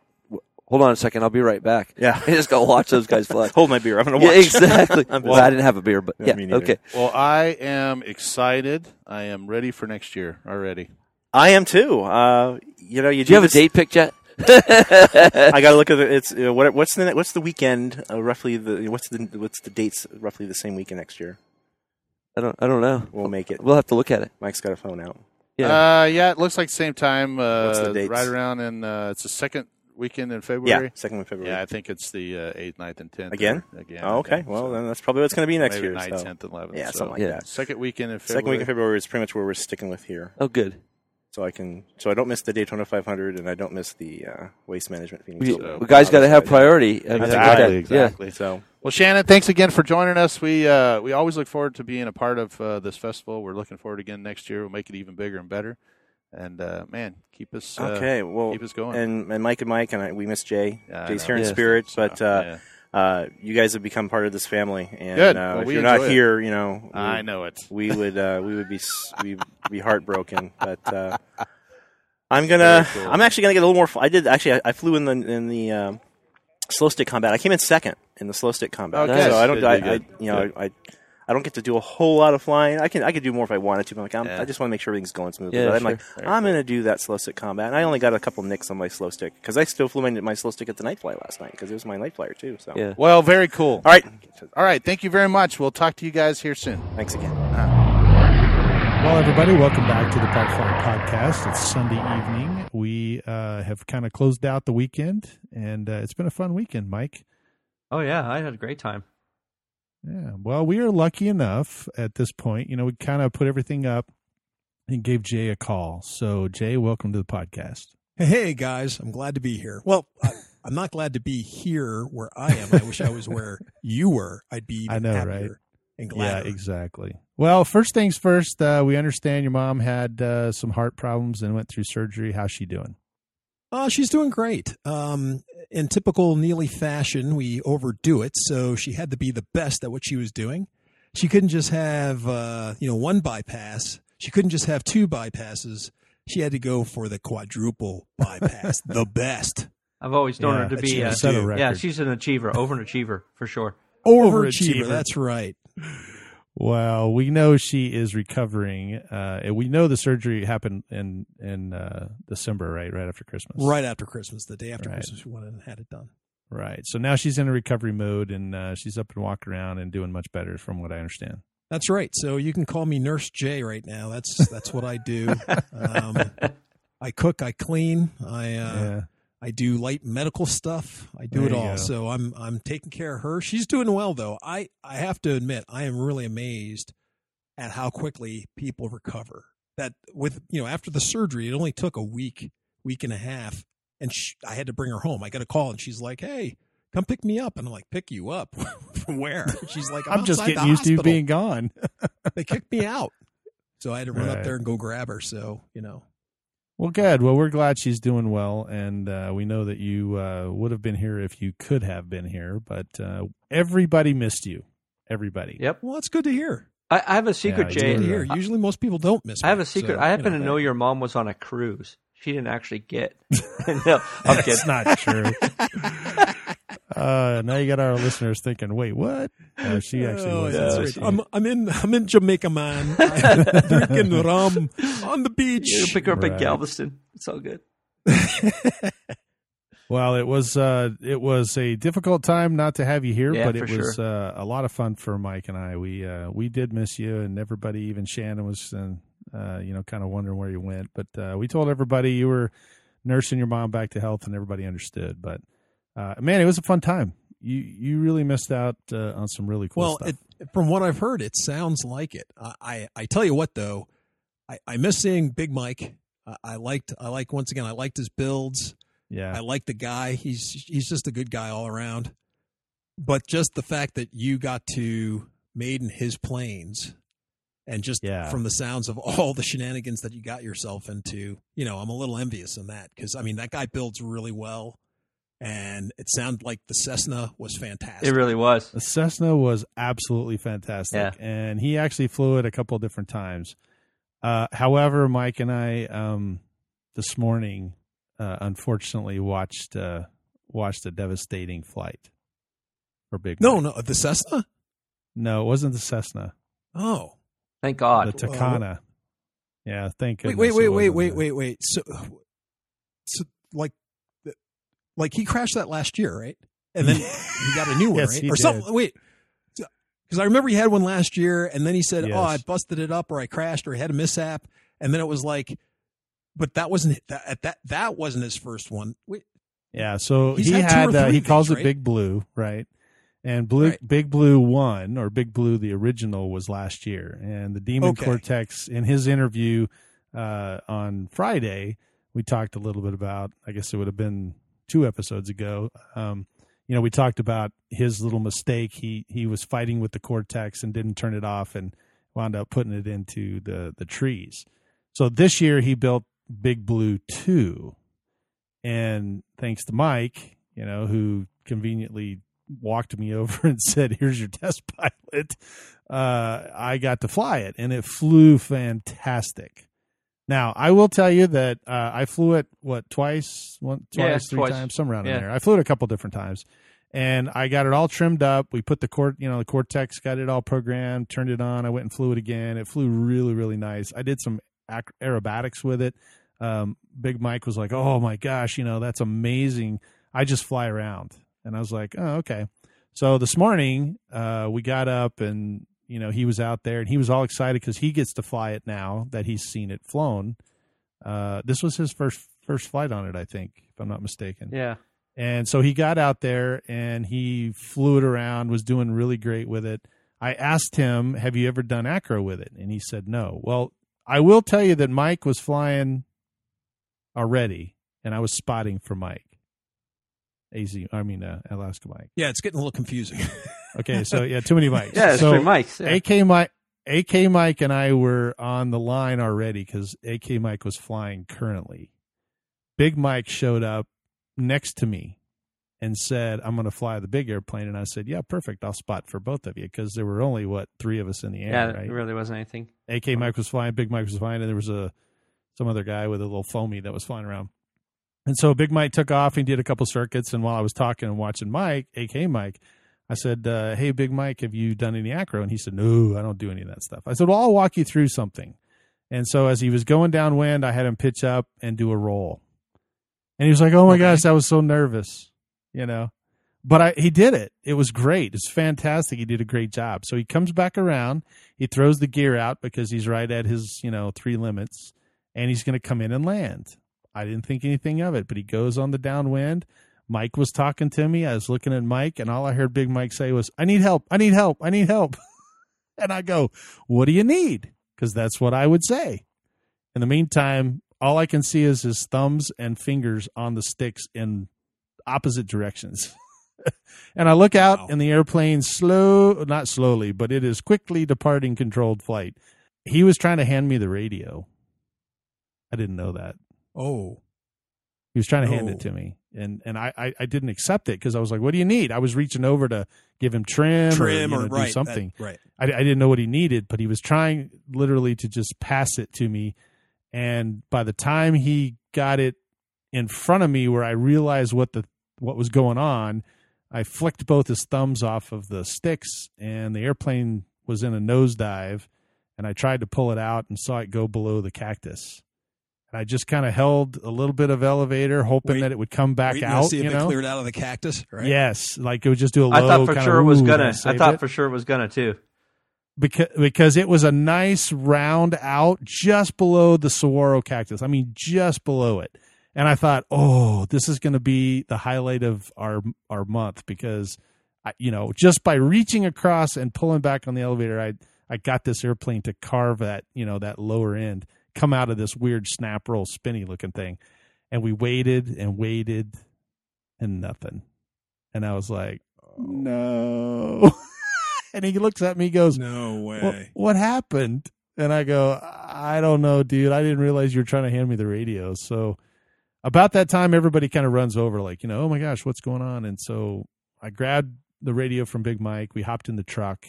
hold on a second, I'll be right back. Yeah, I just go watch those guys fly. Hold my beer. I'm gonna watch. Yeah, exactly. Well, well, I didn't have a beer, but yeah, okay. Well, I am excited. I am ready for next year already. I am too. Uh, you know, you do. Do you have a date picked yet? I got to look at it. It's uh, what, what's the what's the weekend uh, roughly the what's the what's the dates roughly the same weekend next year? I don't I don't know. We'll make it. We'll have to look at it. Mike's got a phone out. Yeah, uh, yeah. It looks like same time. Uh, what's the dates? Right around in uh, it's the second weekend in February. Yeah, second weekend in February. Yeah, I think it's the uh, eighth, ninth, and tenth. Again, again. Oh, okay. Again, well, so. Then that's probably what's going to be next Maybe year. ninth, tenth, so. eleventh. Yeah, so. Something like yeah. that. Second weekend in February. Second weekend in February is pretty much where we're sticking with here. Oh, good. So I can, so I don't miss the Daytona five hundred, and I don't miss the uh, waste management. Phoenix. We, so, we guys got to have priority. Exactly, yeah. exactly. Yeah. So, well, Shannon, thanks again for joining us. We uh, we always look forward to being a part of uh, this festival. We're looking forward again next year. We'll make it even bigger and better. And uh, man, keep us uh, okay. Well, keep us going. And, and Mike and Mike and I, we miss Jay. Yeah, Jay's here in yes, spirit, so, but. Uh, yeah. Uh, you guys have become part of this family, and Good. Uh, well, if we you're not it. Here, you know, we, I know it. We would uh, we would be we be heartbroken. But uh, I'm gonna cool. I'm actually gonna get a little more. I did actually. I, I flew in the in the uh, slow stick combat. I came in second in the slow stick combat. Okay. So I don't. I, I you know I, I I don't get to do a whole lot of flying. I can I could do more if I wanted to. But I'm like I'm, yeah. I just want to make sure everything's going smoothly. Yeah, but I'm sure. like Very I'm cool. gonna do that slow stick combat. And I only got a couple nicks on my slow stick because I still flew my, my slow stick at the night fly last night because it was my night flyer too. So yeah. Well, very cool. All right, all right. Thank you very much. We'll talk to you guys here soon. Thanks again. Uh-huh. Well, everybody, welcome back to the Park Flight Podcast. It's Sunday evening. We uh, have kind of closed out the weekend, and uh, it's been a fun weekend, Mike. Oh yeah, I had a great time. Yeah, well, we are lucky enough at this point. You know, we kind of put everything up and gave Jay a call. So, Jay, welcome to the podcast. Hey, hey guys, I'm glad to be here. Well, I'm not glad to be here where I am. I wish I was where you were. I'd be even I know, happier right? and gladder. Yeah, exactly. Well, first things first, uh, we understand your mom had uh, some heart problems and went through surgery. How's she doing? Oh, she's doing great. Um, in typical Neely fashion, we overdo it, so she had to be the best at what she was doing. She couldn't just have, uh, you know, one bypass. She couldn't just have two bypasses. She had to go for the quadruple bypass, the best. I've always known yeah, her to be a, set a record. Yeah, she's an achiever, overachiever for sure. Overachiever, overachiever. That's right. Well, we know she is recovering. Uh, and we know the surgery happened in in uh, December, right? Right after Christmas. Right after Christmas, the day after right. Christmas, we went and had it done. Right. So now she's in a recovery mode, and uh, she's up and walking around and doing much better, from what I understand. That's right. So you can call me Nurse J right now. That's that's what I do. Um, I cook. I clean. I. Uh, yeah. I do light medical stuff. I do there it all. So I'm I'm taking care of her. She's doing well, though. I, I have to admit, I am really amazed at how quickly people recover. That with you know after the surgery, it only took a week, week and a half, and she, I had to bring her home. I got a call, and she's like, "Hey, come pick me up." And I'm like, "Pick you up from where?" She's like, "I'm, I'm just getting used to you being gone." They kicked me out, so I had to run right. up there and go grab her. So you know. Well, good. Well, we're glad she's doing well, and uh, we know that you uh, would have been here if you could have been here, but uh, everybody missed you. Everybody. Yep. Well, that's good to hear. I, I have a secret, yeah, Jay. Here. I, Usually most people don't miss me. I have a secret. So, I happen you know, to know your mom was on a cruise. She didn't actually get. No, I'm kidding. That's not true. Uh, now you got our listeners thinking, wait, what? Uh, she actually oh, was. Yeah, she, I'm, I'm in I'm in Jamaica, man. Drinking rum on the beach. You pick her up right. at Galveston. It's all good. Well, it was uh, it was a difficult time not to have you here, yeah, but it was sure. uh, a lot of fun for Mike and I. We uh, we did miss you, and everybody, even Shannon, was uh, you know kind of wondering where you went. But uh, we told everybody you were nursing your mom back to health, and everybody understood. But Uh, man, it was a fun time. You you really missed out uh, on some really cool well, stuff. Well, from what I've heard, it sounds like it. I, I, I tell you what, though, I, I miss seeing Big Mike. I, I liked I like once again. I liked his builds. Yeah, I liked the guy. He's he's just a good guy all around. But just the fact that you got to maiden his planes, and just yeah. from the sounds of all the shenanigans that you got yourself into, you know, I'm a little envious on that because I mean that guy builds really well. And it sounded like the Cessna was fantastic. It really was. The Cessna was absolutely fantastic. Yeah. And he actually flew it a couple of different times. Uh, however, Mike and I um, this morning, uh, unfortunately, watched uh, watched a devastating flight for Big Mike. No, no, the Cessna? No, it wasn't the Cessna. Oh. Thank God. The Takana. Uh, yeah, thank goodness. Wait, wait, wait, wait, wait, wait. So, so like, Like he crashed that last year, right? And then he got a new one, yes, right? He or did. Something. Wait, because I remember he had one last year, and then he said, yes. "Oh, I busted it up, or I crashed, or I had a mishap." And then it was like, "But that wasn't that that that wasn't his first one." Wait. Yeah, so He's he had, had uh, he things, calls right? it Big Blue, right? And Blue right. Big Blue One or Big Blue, the original, was last year, and the Demon okay. Cortex in his interview uh, on Friday, we talked a little bit about. I guess it would have been. Two episodes ago, um, you know, we talked about his little mistake. He he was fighting with the Cortex and didn't turn it off, and wound up putting it into the the trees. So this year he built Big Blue two, and thanks to Mike, you know, who conveniently walked me over and said, "Here's your test pilot." Uh, I got to fly it, and it flew fantastic. Now, I will tell you that uh, I flew it, what, twice, one, twice, yeah, three twice. times, somewhere around yeah. in there. I flew it a couple different times, and I got it all trimmed up. We put the cort, you know, the Cortex, got it all programmed, turned it on. I went and flew it again. It flew really, really nice. I did some ac- aerobatics with it. Um, Big Mike was like, "Oh, my gosh, you know, that's amazing. I just fly around." And I was like, "Oh, okay." So this morning uh, we got up and... You know, he was out there, and he was all excited because he gets to fly it now that he's seen it flown. Uh, this was his first first flight on it, I think, if I'm not mistaken. Yeah. And so he got out there, and he flew it around, was doing really great with it. I asked him, "Have you ever done acro with it?" And he said no. Well, I will tell you that Mike was flying already, and I was spotting for Mike. A Z, I mean, uh, Alaska Mike. Yeah, it's getting a little confusing. Okay, so, yeah, too many mics. Yeah, it's so, three mics. Yeah. A K, Mike, A K Mike and I were on the line already because A K Mike was flying currently. Big Mike showed up next to me and said, "I'm going to fly the big airplane." And I said, "Yeah, perfect. I'll spot for both of you," because there were only, what, three of us in the air, yeah, right? Yeah, really wasn't anything. A K Mike was flying, Big Mike was flying, and there was a some other guy with a little foamy that was flying around. And so Big Mike took off. He did a couple circuits. And while I was talking and watching Mike, A K Mike, I said, uh, hey, Big Mike, have you done any acro? And he said, no, I don't do any of that stuff. I said, well, I'll walk you through something. And so as he was going downwind, I had him pitch up and do a roll. And he was like, oh, my okay. gosh, I was so nervous, you know. But I, he did it. It was great. It's fantastic. He did a great job. So he comes back around. He throws the gear out because he's right at his, you know, three limits. And he's going to come in and land. I didn't think anything of it. But he goes on the downwind. Mike was talking to me. I was looking at Mike, and all I heard Big Mike say was, I need help. I need help. I need help. And I go, what do you need? Because that's what I would say. In the meantime, all I can see is his thumbs and fingers on the sticks in opposite directions. And I look out, wow. and the airplane slow, not slowly, but it is quickly departing controlled flight. He was trying to hand me the radio. I didn't know that. Oh. He was trying to oh. hand it to me. And and I, I, I didn't accept it because I was like, what do you need? I was reaching over to give him trim, trim or, you know, or do right, something. That, right. I, I didn't know what he needed, but he was trying literally to just pass it to me. And by the time he got it in front of me where I realized what the what was going on, I flicked both his thumbs off of the sticks, and the airplane was in a nosedive, and I tried to pull it out and saw it go below the cactus. I just kind of held a little bit of elevator, hoping wait, that it would come back out. To see if you know? It cleared out of the cactus, right? Yes, like it would just do a low. I thought for kind sure of, it was gonna. I thought it. for sure it was gonna too, because because it was a nice round out just below the saguaro cactus. I mean, just below it. And I thought, oh, this is going to be the highlight of our our month because, I, you know, just by reaching across and pulling back on the elevator, I I got this airplane to carve that you know that lower end. Come out of this weird snap roll spinny looking thing. And we waited and waited and nothing. And I was like, oh, no. And he looks at me, goes, no way. What happened? And I go, I don't know, dude. I didn't realize you were trying to hand me the radio. So about that time, everybody kind of runs over like, you know, oh my gosh, what's going on? And so I grabbed the radio from Big Mike. We hopped in the truck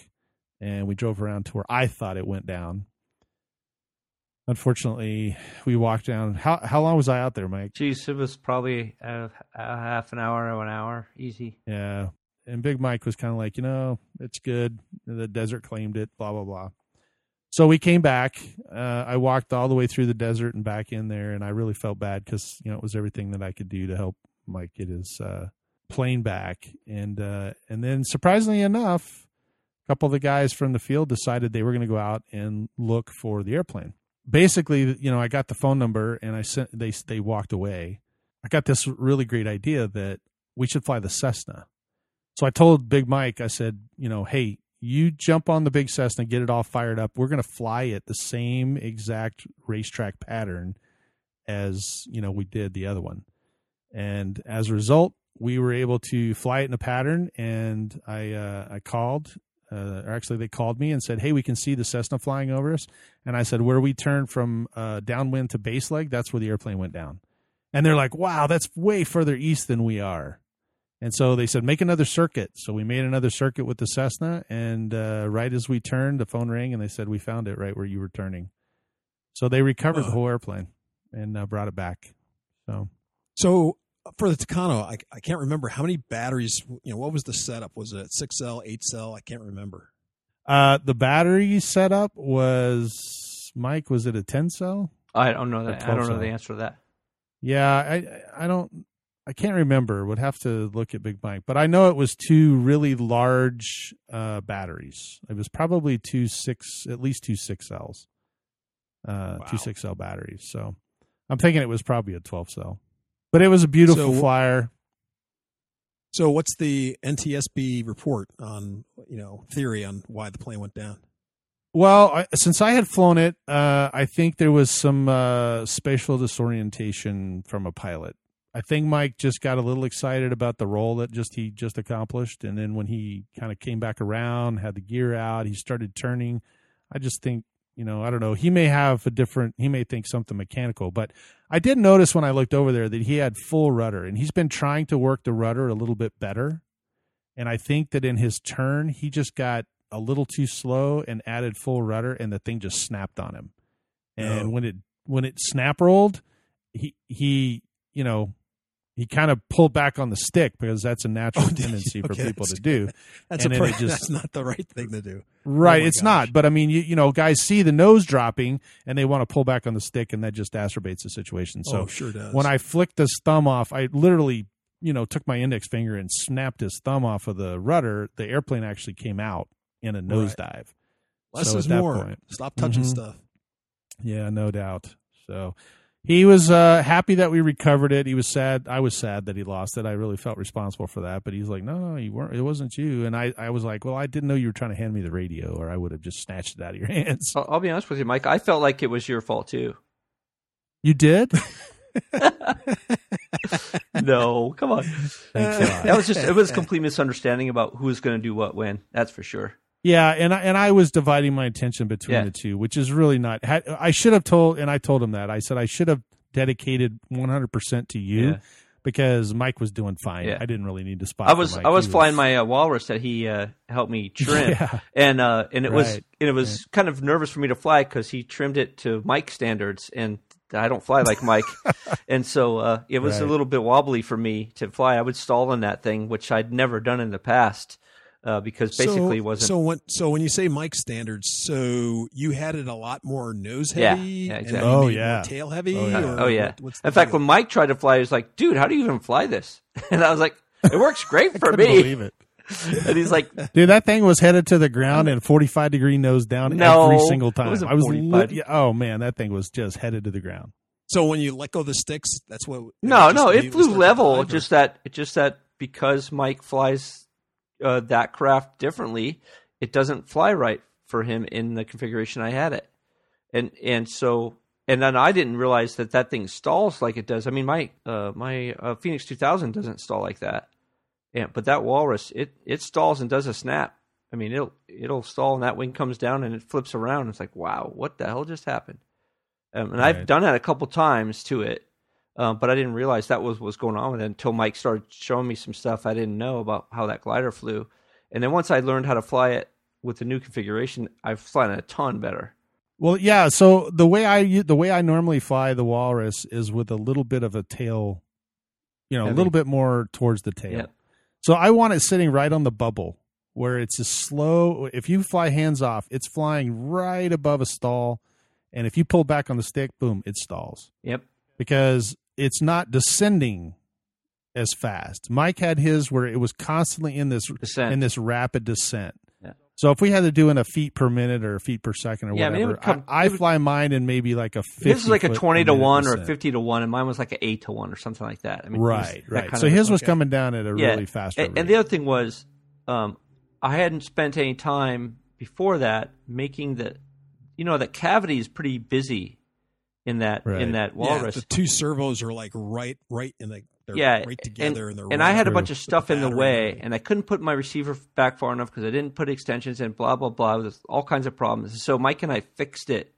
and we drove around to where I thought it went down. Unfortunately, we walked down. How how long was I out there, Mike? Jeez, it was probably a, a half an hour to an hour, easy. Yeah, and Big Mike was kind of like, you know, it's good. The desert claimed it, blah, blah, blah. So we came back. Uh, I walked all the way through the desert and back in there, and I really felt bad because, you know, it was everything that I could do to help Mike get his uh, plane back. And, uh, and then, surprisingly enough, a couple of the guys from the field decided they were going to go out and look for the airplane. Basically, you know, I got the phone number and I sent, they, they walked away. I got this really great idea that we should fly the Cessna. So I told Big Mike, I said, you know, hey, you jump on the big Cessna, get it all fired up. We're going to fly it the same exact racetrack pattern as, you know, we did the other one. And as a result, we were able to fly it in a pattern. And I, uh, I called Uh, or actually, they called me and said, hey, we can see the Cessna flying over us. And I said, where we turned from uh, downwind to base leg, that's where the airplane went down. And they're like, wow, that's way further east than we are. And so they said, make another circuit. So we made another circuit with the Cessna. And uh, right as we turned, the phone rang and they said, we found it right where you were turning. So they recovered uh, the whole airplane and uh, brought it back. So, so for the Tucano, I, I can't remember how many batteries, you know, what was the setup? Was it six cell, eight cell? I can't remember. Uh, the battery setup was, Mike, was it a ten cell? I don't know that. I don't know the answer to that. Yeah. I, I don't, I can't remember. Would have to look at Big Mike, but I know it was two really large, uh, batteries. It was probably two, six, at least two, six cells, uh, wow. two, six cell batteries. So I'm thinking it was probably a twelve cell. But it was a beautiful so, flyer. So what's the N T S B report on, you know, theory on why the plane went down? Well, I, since I had flown it, uh, I think there was some uh, spatial disorientation from a pilot. I think Mike just got a little excited about the roll that just he just accomplished. And then when he kind of came back around, had the gear out, he started turning. I just think. You know, I don't know. He may have a different, he may think something mechanical, but I did notice when I looked over there that he had full rudder and he's been trying to work the rudder a little bit better. And I think that in his turn, he just got a little too slow and added full rudder and the thing just snapped on him. And oh. when it, when it snap rolled, he, he, you know, he kind of pulled back on the stick because that's a natural oh, tendency okay, for people to do. That's, and a pr- it just, that's not the right thing to do. Right. Oh it's gosh. not. But, I mean, you, you know, guys see the nose dropping and they want to pull back on the stick, and that just exacerbates the situation. So oh, sure does. When I flicked his thumb off, I literally, you know, took my index finger and snapped his thumb off of the rudder. The airplane actually came out in a nosedive. Right. Less so is more. Point, Stop touching mm-hmm. stuff. Yeah, no doubt. So he was uh, happy that we recovered it. He was sad. I was sad that he lost it. I really felt responsible for that. But he's like, no, no, you weren't. It wasn't you. And I, I was like, well, I didn't know you were trying to hand me the radio, or I would have just snatched it out of your hands. I'll, I'll be honest with you, Mike. I felt like it was your fault, too. You did? No, come on. Thanks a lot. That was just, it was a complete misunderstanding about who was going to do what when. That's for sure. Yeah, and I, and I was dividing my attention between yeah. the two, which is really not. I should have told, and I told him that. I said I should have dedicated one hundred percent to you yeah. because Mike was doing fine. Yeah. I didn't really need to spot. I was Mike. I was he flying was... my uh, Walrus that he uh, helped me trim, yeah. and uh, and it right. was and it was right. kind of nervous for me to fly because he trimmed it to Mike standards, and I don't fly like Mike, and so uh, it was right. a little bit wobbly for me to fly. I would stall on that thing, which I'd never done in the past. Uh, because basically so, it wasn't so when so when you say Mike standards, so you had it a lot more nose heavy, yeah, yeah, exactly. and oh, yeah. tail heavy, oh yeah. Or oh, yeah. What, in fact, deal? When Mike tried to fly, he was like, "Dude, how do you even fly this?" And I was like, "It works great for I me." Believe it. And he's like, "Dude, that thing was headed to the ground and forty-five degree nose down no, every single time." It was I was li- oh man, that thing was just headed to the ground. So when you let go of the sticks, that's what. No, no, it flew level. Just that, just that because Mike flies. Uh, that craft differently, it doesn't fly right for him in the configuration I had it, and and so and then I didn't realize that that thing stalls like it does. I mean, my uh, my uh, Phoenix two thousand doesn't stall like that, and but that Walrus it it stalls and does a snap. I mean, it'll it'll stall and that wing comes down and it flips around. It's like, wow, what the hell just happened? Um, and right. I've done that a couple times to it. Uh, but I didn't realize that was what was going on with it until Mike started showing me some stuff I didn't know about how that glider flew. And then once I learned how to fly it with the new configuration, I've flown it a ton better. Well, yeah. So the way I the way I normally fly the Walrus is with a little bit of a tail, you know, I mean, a little bit more towards the tail. Yeah. So I want it sitting right on the bubble where it's a slow. If you fly hands off, it's flying right above a stall. And if you pull back on the stick, boom, it stalls. Yep. Because it's not descending as fast. Mike had his where it was constantly in this descent. in this rapid descent. Yeah. So if we had to do in a feet per minute or a feet per second or yeah, whatever, I, mean, come, I, I would, fly mine in maybe like a fifty. This is like a twenty to one descent. Or a fifty to one, and mine was like an eight to one or something like that. I mean, right, was, right. So his was okay. coming down at a yeah. really fast rate. And the other thing was, um, I hadn't spent any time before that making the, you know, the cavity is pretty busy. In that right. in that Walrus, yeah, the two servos are like right right in the they're yeah, right together, and, and, and right I had a bunch of stuff in the way, and I couldn't put my receiver back far enough because I didn't put extensions in. Blah blah blah, there's all kinds of problems. So Mike and I fixed it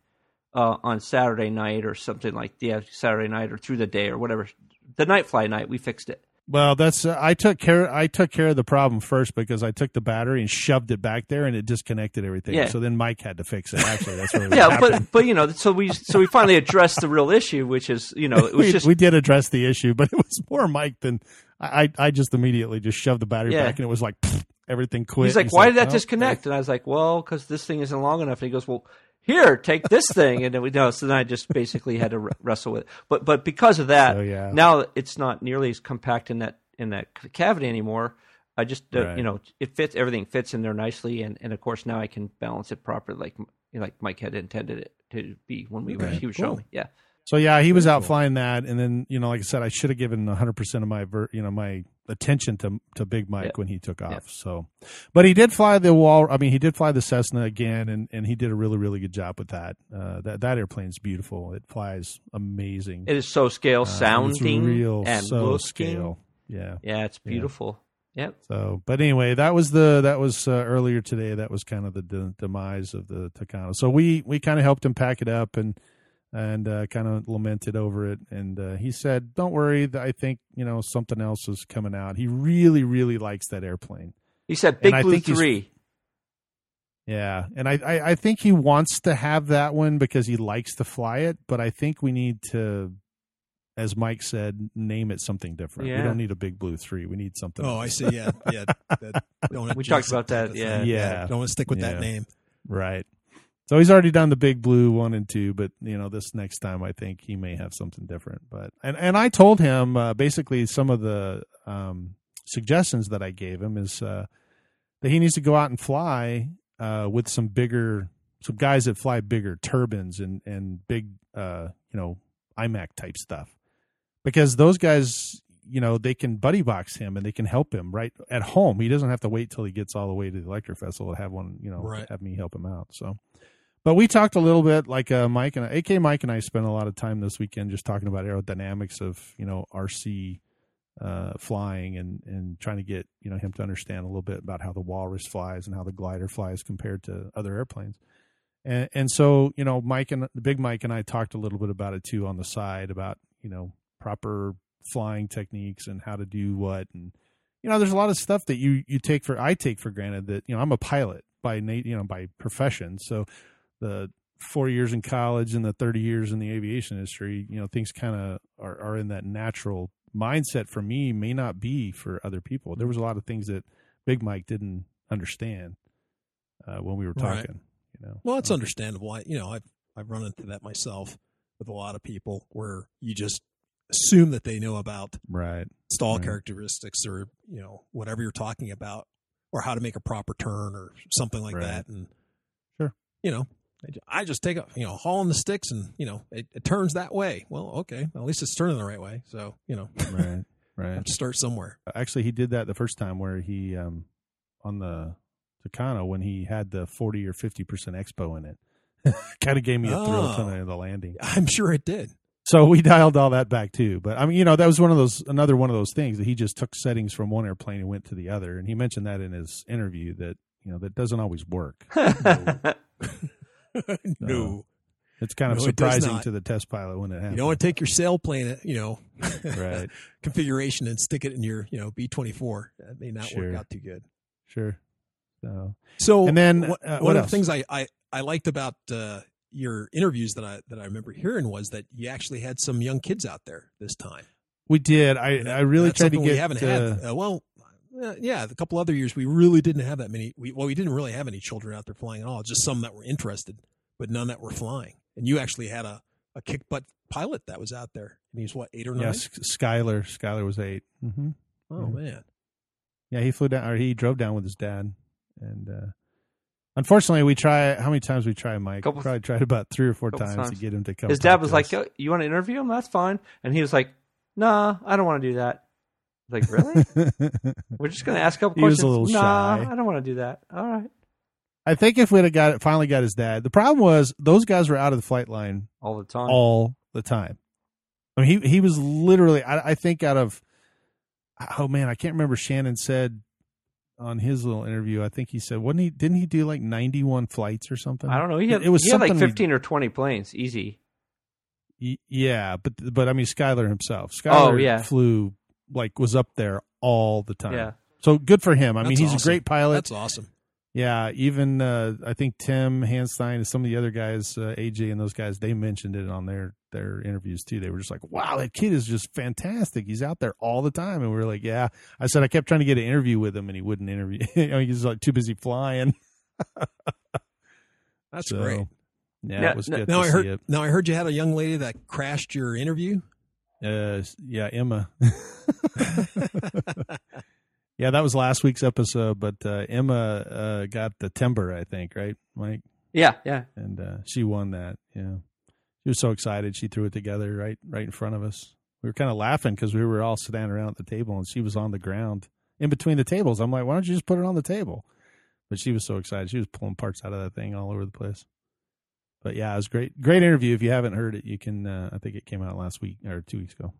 uh, on Saturday night or something like yeah Saturday night or through the day or whatever. The night fly night we fixed it. Well, that's uh, I took care. I took care of the problem first because I took the battery and shoved it back there, and it disconnected everything. Yeah. So then Mike had to fix it. Actually, that's what it yeah. Happened. But but you know, so we so we finally addressed the real issue, which is you know it was we, just we did address the issue, but it was more Mike than I. I just immediately just shoved the battery yeah. back, and it was like pfft, everything quit. He's like, he's why like, did that oh, disconnect? And I was like, well, because this thing isn't long enough. And he goes, well, here, take this thing, and then we know. So then I just basically had to r- wrestle with it. But but because of that, so, yeah. now it's not nearly as compact in that in that cavity anymore. I just uh, right. you know it fits everything fits in there nicely, and, and of course now I can balance it properly, like like Mike had intended it to be when we right. were, he was cool. showing me. Yeah. So yeah, he was out cool. flying that, and then you know, like I said, I should have given one hundred percent of my you know my attention to to Big Mike yeah. when he took off. Yeah. So, but he did fly the wall. I mean, he did fly the Cessna again, and, and he did a really really good job with that. Uh, that that airplane's beautiful. It flies amazing. It is so scale uh, sounding it's real and so looking. Scale. Yeah, yeah, it's beautiful. Yeah. Yep. So, but anyway, that was the that was uh, earlier today. That was kind of the de- demise of the Takano. So we we kind of helped him pack it up and. And uh, kind of lamented over it. And uh, he said, don't worry. I think, you know, something else is coming out. He really, really likes that airplane. He said Big Blue three. Yeah. And I, I, I think he wants to have that one because he likes to fly it. But I think we need to as Mike said, name it something different. Yeah. We don't need a big blue three. We need something. Oh, else. I see. Yeah, yeah. That, don't we talked about that. Yeah. yeah, yeah. Don't want to stick with yeah. that name. Right. So he's already done the big blue one and two, but you know, this next time I think he may have something different. But and and I told him uh, basically some of the um, suggestions that I gave him is uh, that he needs to go out and fly uh, with some bigger, some guys that fly bigger turbines and and big, uh, you know, I MAC type stuff, because those guys, you know, they can buddy box him and they can help him right at home. He doesn't have to wait till he gets all the way to the Electric Festival to have one, you know, right. have me help him out. So. But we talked a little bit, like uh, Mike and A K Mike and I spent a lot of time this weekend just talking about aerodynamics of, you know, R C uh, flying and, and trying to get, you know, him to understand a little bit about how the Walrus flies and how the glider flies compared to other airplanes. And, and so, you know, Mike and Big Mike and I talked a little bit about it too on the side about, you know, proper flying techniques and how to do what. And, you know, there's a lot of stuff that you, you take for, I take for granted that, you know, I'm a pilot by, you know, by profession. So, the four years in college and the thirty years in the aviation industry, you know, things kind of are, are in that natural mindset for me, may not be for other people. There was a lot of things that Big Mike didn't understand uh, when we were talking, right. you know. Well, it's um, understandable. I, you know, I've, I've run into that myself with a lot of people where you just assume that they know about right. stall right. characteristics or, you know, whatever you're talking about or how to make a proper turn or something like right. that. And, sure. you know, I just take a, you know, haul on the sticks and, you know, it, it turns that way. Well, okay. Well, at least it's turning the right way. So, you know, right, right. have to start somewhere. Actually, he did that the first time where he, um, on the Tucano, when he had the forty or fifty percent expo in it, kind of gave me a oh, thrill tonight of the landing. I'm sure it did. So we dialed all that back too. But I mean, you know, that was one of those, another one of those things that he just took settings from one airplane and went to the other. And he mentioned that in his interview that, you know, that doesn't always work. So, no, uh, it's kind of no, surprising to the test pilot when it happens. You don't want to take your sailplane, you know, right. configuration and stick it in your, you know, B twenty-four. That may not sure. work out too good. Sure. So, so and then uh, what, one of the things I, I, I liked about uh, your interviews that I that I remember hearing was that you actually had some young kids out there this time. We did. I that, I really tried to get. We haven't uh, had. Uh, well. Uh, yeah, a couple other years we really didn't have that many. We, well, we didn't really have any children out there flying at all. Just some that were interested, but none that were flying. And you actually had a, a kick butt pilot that was out there. And he's what, eight or nine? Yes, yeah, Skyler. Skyler was eight. Mm-hmm. Oh yeah. man, yeah, he flew down or he drove down with his dad. And uh, unfortunately, we try how many times we try, Mike? Couple, Probably tried about three or four times, times to get him to come. His dad was like, "Yo, you want to interview him? That's fine." And he was like, "Nah, I don't want to do that." Like, really? We're just going to ask a couple he questions. He was a little nah, shy. I don't want to do that. All right. I think if we had got it, finally got his dad, the problem was those guys were out of the flight line all the time. All the time. I mean, he, he was literally, I, I think out of, oh man, I can't remember. Shannon said on his little interview, I think he said, wasn't he, didn't he do like ninety-one flights or something? I don't know. He had, it, it was he had like fifteen or twenty planes. Easy. Yeah. But, but I mean, Skyler himself, Skyler oh, yeah. flew like was up there all the time. Yeah. So good for him. I That's mean, he's awesome. a great pilot. That's awesome. Yeah. Even, uh, I think Tim Hanstein and some of the other guys, uh, A J and those guys, they mentioned it on their, their interviews too. They were just like, wow, that kid is just fantastic. He's out there all the time. And we were like, yeah, I said, I kept trying to get an interview with him and he wouldn't interview. You know, he was like too busy flying. That's so, great. Yeah. Now, it was good now, to I heard, see it. Now I heard you had a young lady that crashed your interview. Uh, yeah, Emma. yeah, that was last week's episode, but uh, Emma uh, got the timber, I think, right, Mike? Yeah, yeah. And uh, she won that, yeah. She was so excited. She threw it together right right in front of us. We were kind of laughing because we were all sitting around at the table, and she was on the ground in between the tables. I'm like, why don't you just put it on the table? But she was so excited. She was pulling parts out of that thing all over the place. But yeah, it was great. Great interview. If you haven't heard it, you can. Uh, I think it came out last week or two weeks ago.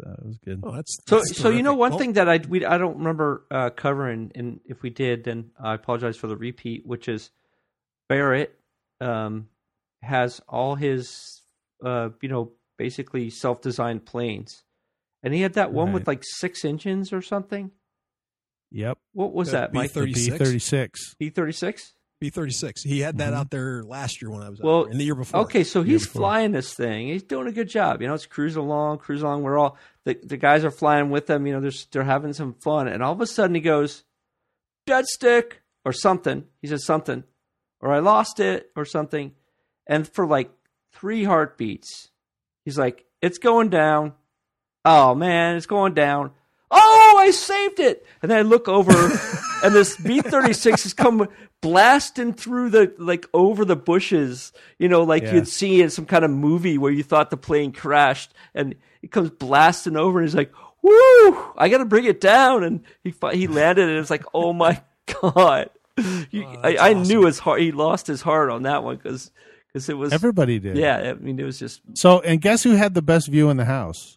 So it was good. Oh, that's, that's so. So you know, one oh. thing that I we I don't remember uh, covering, and if we did, then I apologize for the repeat. Which is Barrett um, has all his, uh, you know, basically self-designed planes, and he had that one right. with like six engines or something. Yep. What was that's that, B thirty-six? Mike? B thirty-six. B thirty-six. B thirty-six. He had that mm-hmm. out there last year when I was well, out there, and the year before. Okay, so he's flying this thing. He's doing a good job. You know, it's cruising along, cruising along. We're all the, – the guys are flying with him. You know, they're, they're having some fun. And all of a sudden he goes, dead stick or something. He says something. Or I lost it or something. And for like three heartbeats, he's like, it's going down. Oh, man, it's going down. Oh, I saved it. And then I look over and this B thirty-six is coming blasting through the, like, over the bushes, you know, like yeah. you'd see in some kind of movie where you thought the plane crashed, and it comes blasting over and he's like, woo, I got to bring it down. And he, he landed and it's like, oh my God. You, oh, I, I awesome. knew his heart. He lost his heart on that one because it was. Everybody did. Yeah. I mean, it was just. So, and guess who had the best view in the house?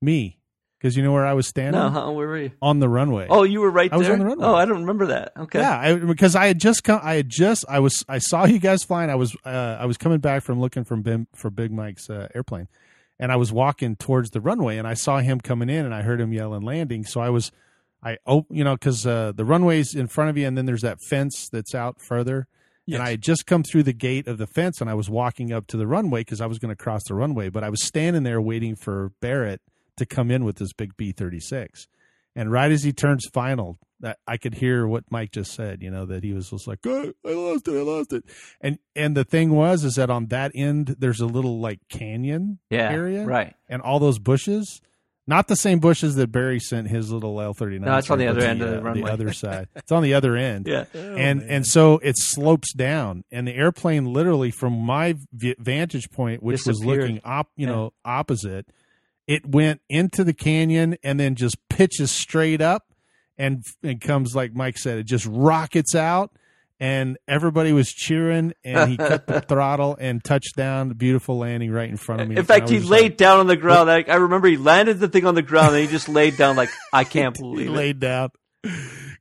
Me. Because you know where I was standing? No, huh? Where were you? On the runway. Oh, you were right there? I was on the runway. Oh, I don't remember that. Okay. Yeah, I, because I had just come. I had just. I was. I saw you guys flying. I was. Uh, I was coming back from looking from Bim, for Big Mike's uh, airplane, and I was walking towards the runway, and I saw him coming in, and I heard him yelling landing. So I was. I oh, you know, because uh, the runway's in front of you, and then there's that fence that's out further. Yes. And I had just come through the gate of the fence, and I was walking up to the runway because I was going to cross the runway, but I was standing there waiting for Barrett to come in with this big B thirty-six. And right as he turns final, that I could hear what Mike just said, you know, that he was just like, oh, I lost it, I lost it. And and the thing was is that on that end, there's a little like canyon yeah, area. Right. And all those bushes, not the same bushes that Barry sent his little L thirty-nine. No, it's on the other end the, of the uh, runway. The other side. It's on the other end. Yeah. Oh, and man. And so it slopes down. And the airplane literally from my vantage point, which was looking op, you yeah. know, opposite, it went into the canyon and then just pitches straight up and and comes, like Mike said, it just rockets out, and everybody was cheering, and he cut the throttle and touched down, the beautiful landing right in front of me. In fact, he laid like, down on the ground. I, I remember he landed the thing on the ground, and he just laid down like, I can't believe he it. laid down.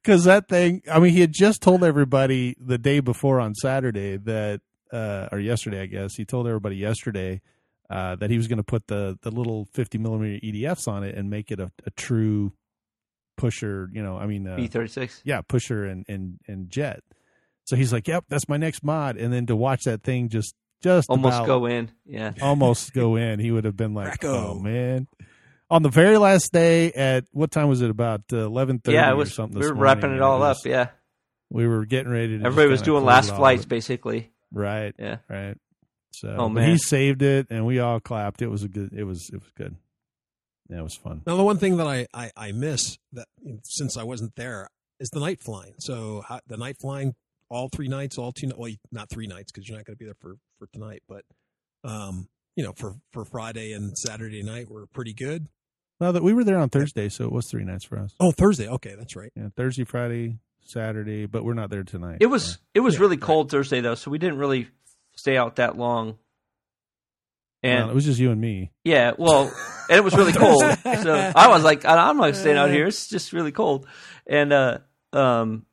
Because that thing, I mean, he had just told everybody the day before on Saturday that, uh, or yesterday, I guess, he told everybody yesterday Uh, that he was going to put the, the little fifty millimeter E D Fs on it and make it a, a true pusher, you know, I mean. Uh, B thirty-six? Yeah, pusher and, and, and jet. So he's like, yep, that's my next mod. And then to watch that thing just, just almost about, go in. Yeah. Almost go in. He would have been like, Racco. Oh, man. On the very last day at, what time was it? About uh, eleven thirty yeah, it was, or something this morning. We were wrapping it all it was, up, yeah. We were getting ready to. Everybody was doing last flights, basically. Right. Yeah. Right. So oh, man. He saved it, and we all clapped. It was a good. It was. It was good. Yeah, it was fun. Now the one thing that I, I, I miss that since I wasn't there is the night flying. So how, the night flying, all three nights, all two. Well, not three nights because you're not going to be there for, for tonight. But um, you know, for, for Friday and Saturday night were pretty good. No, that we were there on Thursday, so it was three nights for us. Oh, Thursday. Okay, that's right. Yeah, Thursday, Friday, Saturday, but we're not there tonight. It was so. It was yeah, really cold right. Thursday though, so we didn't really stay out that long, and no, it was just you and me. Yeah, well, and it was really cold, so I was like, I'm not staying out here. It's just really cold, and uh, um,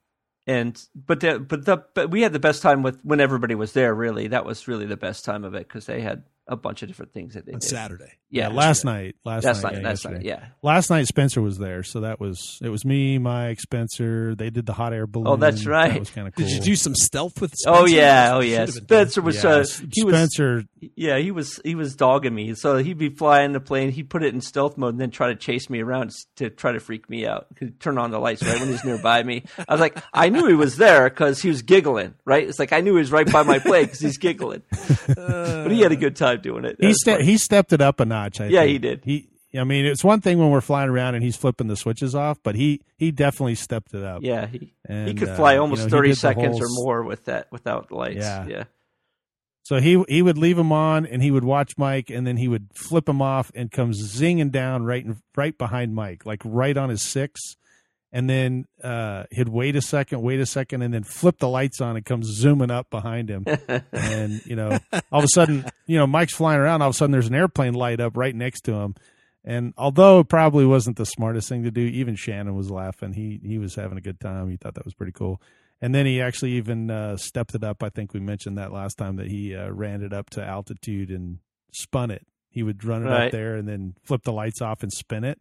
and but the, but the but we had the best time with when everybody was there. Really, that was really the best time of it because they had a bunch of different things that they on did. Saturday. Yeah, yeah last night, last night, night yeah, last yesterday. night, yeah. Last night, Spencer was there, so that was it. Was me, Mike, Spencer. They did the hot air balloon. Oh, that's right. That was kind of cool. Did you do some stealth with Spencer? Oh yeah, oh yeah. Spencer was. Yeah. Uh, he Spencer. Was, yeah, he was. He was dogging me, so he'd be flying the plane. He'd put it in stealth mode and then try to chase me around to try to freak me out. He'd turn on the lights right when he was nearby me. I was like, I knew he was there because he was giggling. Right? It's like I knew he was right by my plane because he's giggling. But he had a good time doing it. He, ste- he stepped it up a notch. I yeah, think. he did. He, I mean, it's one thing when we're flying around and he's flipping the switches off, but he, he definitely stepped it up. Yeah, he and, he could fly uh, almost you know, thirty seconds whole... or more with that without lights. Yeah. yeah. So he he would leave him on and he would watch Mike and then he would flip him off and come zinging down right in, right behind Mike, like right on his six. And then uh, he'd wait a second, wait a second, and then flip the lights on and come zooming up behind him. And, you know, all of a sudden, you know, Mike's flying around. All of a sudden there's an airplane light up right next to him. And although it probably wasn't the smartest thing to do, even Shannon was laughing. He he was having a good time. He thought that was pretty cool. And then he actually even uh, stepped it up. I think we mentioned that last time that he uh, ran it up to altitude and spun it. He would run it right. up there and then flip the lights off and spin it.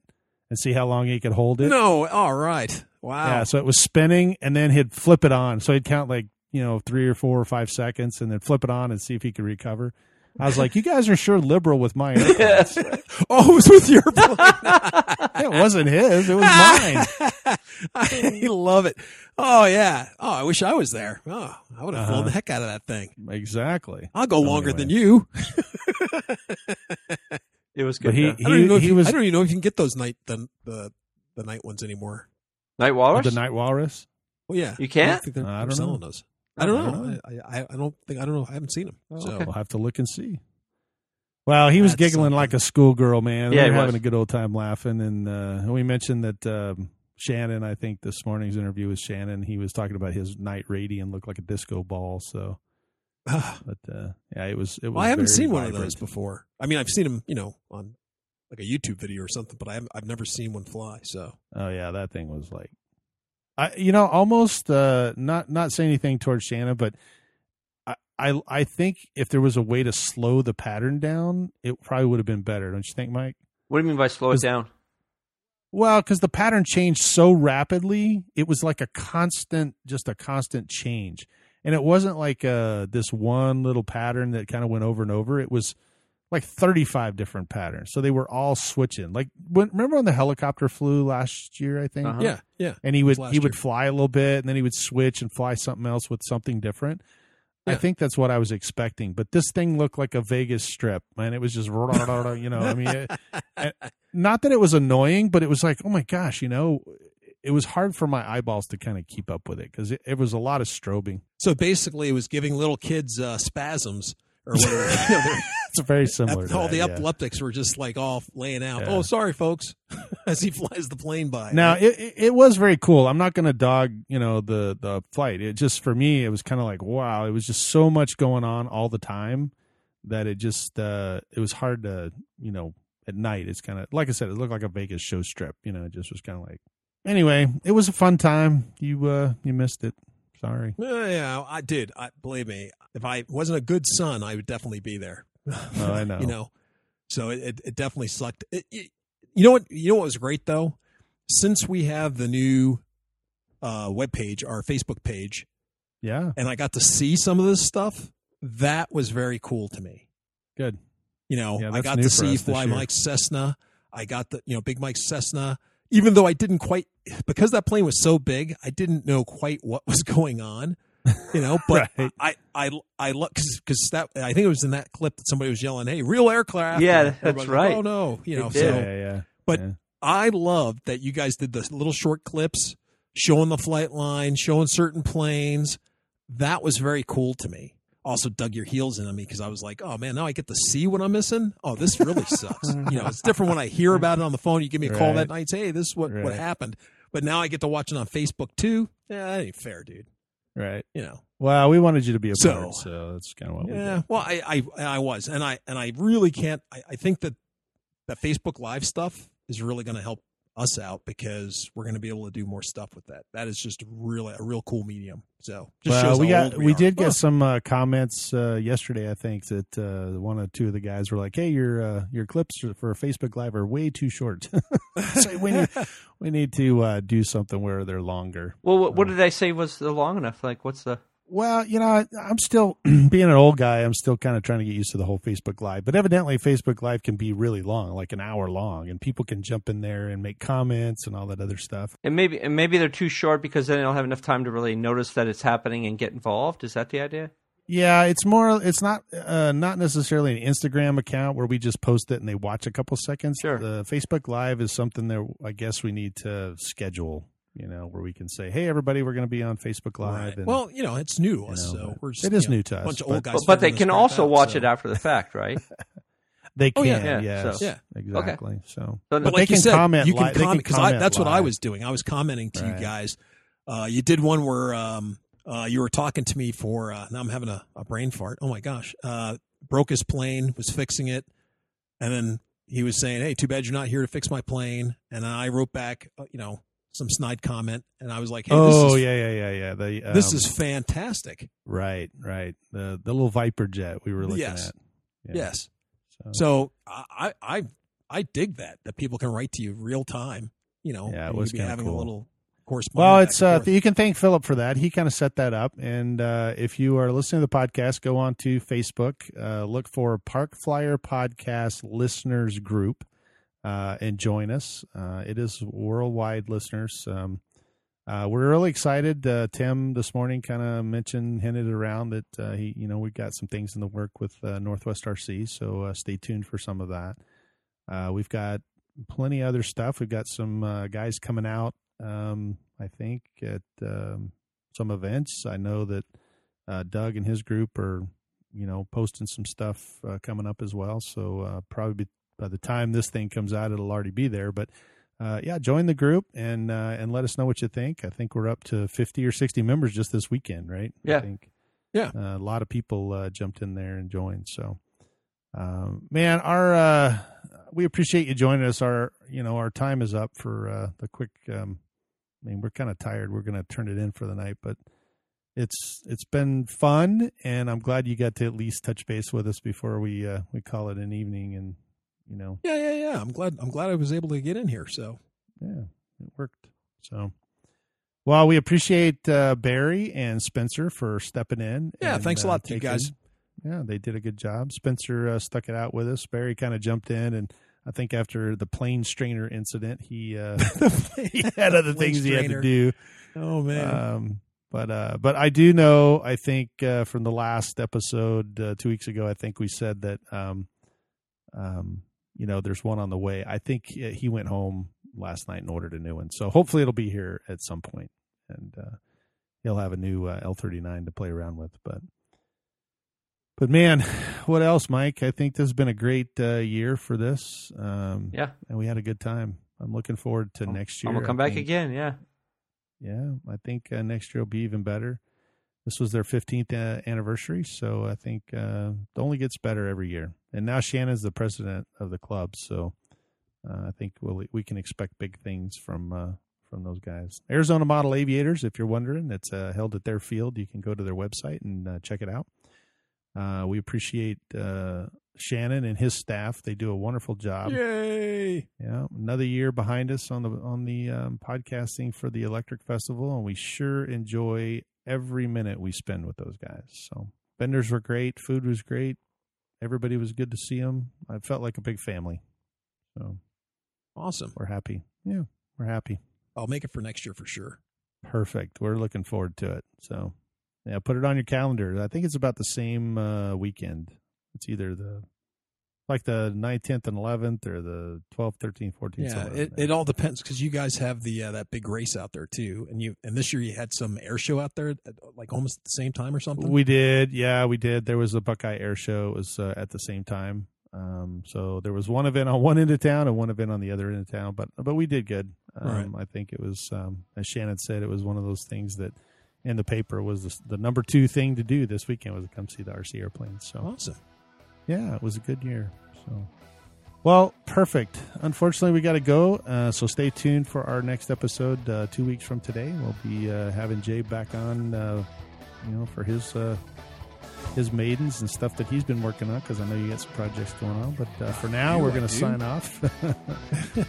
And see how long he could hold it. No, all right. Wow. Yeah, so it was spinning, and then he'd flip it on. So he'd count like you know, three or four or five seconds and then flip it on and see if he could recover. I was like, you guys are sure liberal with my airplane. Yes. Oh, it was with your plane. It wasn't his. It was mine. I love it. Oh, yeah. Oh, I wish I was there. Oh, I would have uh-huh. blown the heck out of that thing. Exactly. I'll go so longer anyway. than you. It was good. But he, he, I, don't he you, was, I don't even know if you can get those night the the, the night ones anymore. Night Walrus? Oh, the Night Walrus? Well, yeah. You can't? I don't, think uh, I don't selling know. Those. I don't know. I, I, I don't think I don't know. I haven't seen him. Oh, so. Okay. We'll have to look and see. Well, he That's was giggling something. like a schoolgirl, man. Yeah, we were having was. a good old time laughing, and uh, we mentioned that um, Shannon. I think this morning's interview with Shannon, he was talking about his Night Radiant looked like a disco ball. So, but uh, yeah, it was. It was well, I haven't seen vibrant. one of those before. I mean, I've seen him, you know, on like a YouTube video or something, but I I've never seen one fly. So, oh yeah, that thing was like. I, you know, almost uh, not not saying anything towards Shanna, but I, I I think if there was a way to slow the pattern down, it probably would have been better. Don't you think, Mike? What do you mean by slow it down? Well, because the pattern changed so rapidly, it was like a constant, just a constant change, and it wasn't like uh, this one little pattern that kind of went over and over. It was like thirty-five different patterns. So they were all switching. Like, when, remember when the helicopter flew last year, I think? Uh-huh. Yeah, yeah. And he would he would year. fly a little bit, and then he would switch and fly something else with something different. Yeah. I think that's what I was expecting. But this thing looked like a Vegas strip, man. It was just, you know, I mean, it, it, not that it was annoying, but it was like, oh, my gosh, you know, it was hard for my eyeballs to kind of keep up with it because it, it was a lot of strobing. So basically it was giving little kids uh, spasms or whatever. It's very similar. All the epileptics yeah. were just like all laying out. Yeah. Oh, sorry, folks, as he flies the plane by. Now it it was very cool. I'm not going to dog, you know, the the flight. It just for me, it was kind of like wow. It was just so much going on all the time that it just uh, it was hard to you know at night. It's kind of like I said, it looked like a Vegas show strip. You know, it just was kind of like. Anyway, it was a fun time. You uh, you missed it. Sorry. Yeah, yeah I did. I, believe me, if I wasn't a good son, I would definitely be there. Oh, I know. You know, so it it definitely sucked. It, it, you know what? You know what was great though, since we have the new uh, webpage, our Facebook page. Yeah. And I got to see some of this stuff. That was very cool to me. Good. You know, yeah, I got to see Fly Mike's Cessna. I got the you know Big Mike's Cessna. Even though I didn't quite because that plane was so big, I didn't know quite what was going on. You know, but right. I, I, I look because that I think it was in that clip that somebody was yelling, "Hey, real aircraft!" Yeah, that's everybody, right. Oh no, you know. So, yeah, yeah. But yeah. I love that you guys did the little short clips showing the flight line, showing certain planes. That was very cool to me. Also, dug your heels into me because I was like, "Oh man, now I get to see what I'm missing." Oh, this really sucks. You know, it's different when I hear about it on the phone. You give me a right. call that night, say, "Hey, this is what right. what happened," but now I get to watch it on Facebook too. Yeah, that ain't fair, dude. Right. You know. Well, we wanted you to be a so, part, so that's kind of what yeah, we did. Well, I, I I was. And I and I really can't I, I think that that Facebook Live stuff is really gonna help us out because we're gonna be able to do more stuff with that. That is just really a real cool medium. So just well, shows we how got old we, we did get oh. some uh, comments uh, yesterday, I think, that uh, one or two of the guys were like, "Hey, your uh, your clips for Facebook Live are way too short." So we need we need to uh, do something where they're longer. Well, what, what did I say was the long enough? Like, what's the? Well, you know, I, I'm still being an old guy. I'm still kind of trying to get used to the whole Facebook Live, but evidently Facebook Live can be really long, like an hour long, and people can jump in there and make comments and all that other stuff. And maybe and maybe they're too short because then they don't have enough time to really notice that it's happening and get involved. Is that the idea? Yeah, it's more. It's not uh, not necessarily an Instagram account where we just post it and they watch a couple seconds. Sure. The Facebook Live is something that I guess we need to schedule. You know, where we can say, "Hey, everybody, we're going to be on Facebook Live." Right. And, well, you know, it's new to you know, us, so we're just, it is you know, new to us. Bunch of but, old guys but they can also out, watch so. it after the fact, right? They can, oh, yeah, yeah, yes, so. yeah, exactly. Okay. So, but, but like they can said, comment. You can li- comment because that's live. what I was doing. I was commenting to right. you guys. Uh, you did one where um, uh, you were talking to me for. Uh, now I'm having a, a brain fart. Oh my gosh! Uh, broke his plane, was fixing it, and then he was saying, "Hey, too bad you're not here to fix my plane." And I wrote back, you know. some snide comment, and I was like, "Hey, oh, this is, yeah, yeah, yeah, yeah. The, um, this is fantastic." Right, right. The the little Viperjet we were looking yes. at. Yeah. Yes. So, so I, I I dig that that people can write to you real time. You know, yeah, it was you be having cool. a little corresponding. Well, it's uh, you can thank Philip for that. He kind of set that up. And uh, if you are listening to the podcast, go on to Facebook, uh, look for Park Flyer Podcast Listeners Group, uh, and join us. Uh, it is worldwide listeners. Um, uh, we're really excited. Uh, Tim this morning kind of mentioned, hinted around that uh, he, you know, we've got some things in the work with uh, Northwest R C. So uh, stay tuned for some of that. Uh, we've got plenty of other stuff. We've got some uh, guys coming out, um, I think, at um, some events. I know that uh, Doug and his group are, you know, posting some stuff uh, coming up as well. So uh, probably by the time this thing comes out, it'll already be there. But, uh, yeah, join the group and uh, and let us know what you think. I think we're up to fifty or sixty members just this weekend, right? Yeah. I think. Yeah. Uh, a lot of people uh, jumped in there and joined, so. Um, man, our, uh, we appreciate you joining us. Our, you know, our time is up for, uh, the quick, um, I mean, we're kind of tired. We're going to turn it in for the night, but it's, it's been fun, and I'm glad you got to at least touch base with us before we, uh, we call it an evening, and, you know. Yeah, yeah, yeah. I'm glad, I'm glad I was able to get in here. So yeah, it worked. So, well, we appreciate, uh, Barry and Spencer for stepping in. Yeah. And, thanks a lot uh, to you guys. Yeah, they did a good job. Spencer uh, stuck it out with us. Barry kind of jumped in, and I think after the plane strainer incident, he, uh, he had other things strainer. he had to do. Oh, man. Um, but uh, but I do know, I think uh, from the last episode uh, two weeks ago, I think we said that, um, um, you know, there's one on the way. I think he went home last night and ordered a new one. So hopefully it'll be here at some point, and uh, he'll have a new uh, L thirty-nine to play around with, but. But, man, what else, Mike? I think this has been a great uh, year for this. Um, yeah. And we had a good time. I'm looking forward to I'm, next year. I'm going to come back again, yeah. Yeah, I think uh, next year will be even better. This was their fifteenth uh, anniversary, so I think uh, it only gets better every year. And now Shannon's the president of the club, so uh, I think we'll, we can expect big things from uh, from those guys. Arizona Model Aviators, if you're wondering, it's uh, held at their field. You can go to their website and uh, check it out. Uh, we appreciate uh, Shannon and his staff. They do a wonderful job. Yay! Yeah, another year behind us on the on the um, podcasting for the Electric Festival, and we sure enjoy every minute we spend with those guys. So vendors were great, food was great, everybody was good to see them. I felt like a big family. So awesome! We're happy. Yeah, we're happy. I'll make it for next year for sure. Perfect. We're looking forward to it. So. Yeah, put it on your calendar. I think it's about the same uh, weekend. It's either the like the ninth, tenth, and eleventh, or the twelfth, thirteenth, fourteenth. Yeah, it, it all depends because you guys have the uh, that big race out there too, and you and this year you had some air show out there at, like almost at the same time or something. We did, yeah, we did. There was the Buckeye Air Show. It was uh, at the same time. Um, so there was one event on one end of town and one event on the other end of town. But but we did good. Um, right. I think it was, um, as Shannon said, it was one of those things that. And the paper was the, the number two thing to do this weekend was to come see the R C airplanes. So awesome. Yeah, it was a good year. So, well, perfect. Unfortunately, we got to go. Uh, so stay tuned for our next episode uh, two weeks from today. We'll be uh, having Jay back on, uh, you know, for his uh, his maidens and stuff that he's been working on because I know you got some projects going on. But uh, for now, you we're going to sign off.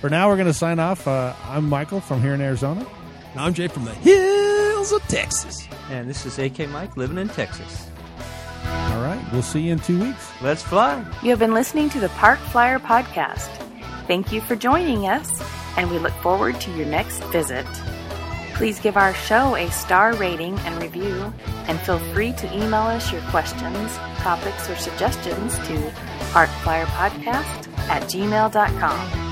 For now, we're going to sign off. Uh, I'm Michael from here in Arizona. And I'm Jay from the Hill. Of Texas. And this is A K Mike living in Texas. All right. We'll see you in two weeks. Let's fly. You have been listening to the Park Flyer Podcast. Thank you for joining us, and we look forward to your next visit. Please give our show a star rating and review, and feel free to email us your questions, topics, or suggestions to parkflyerpodcast at gmail dot com.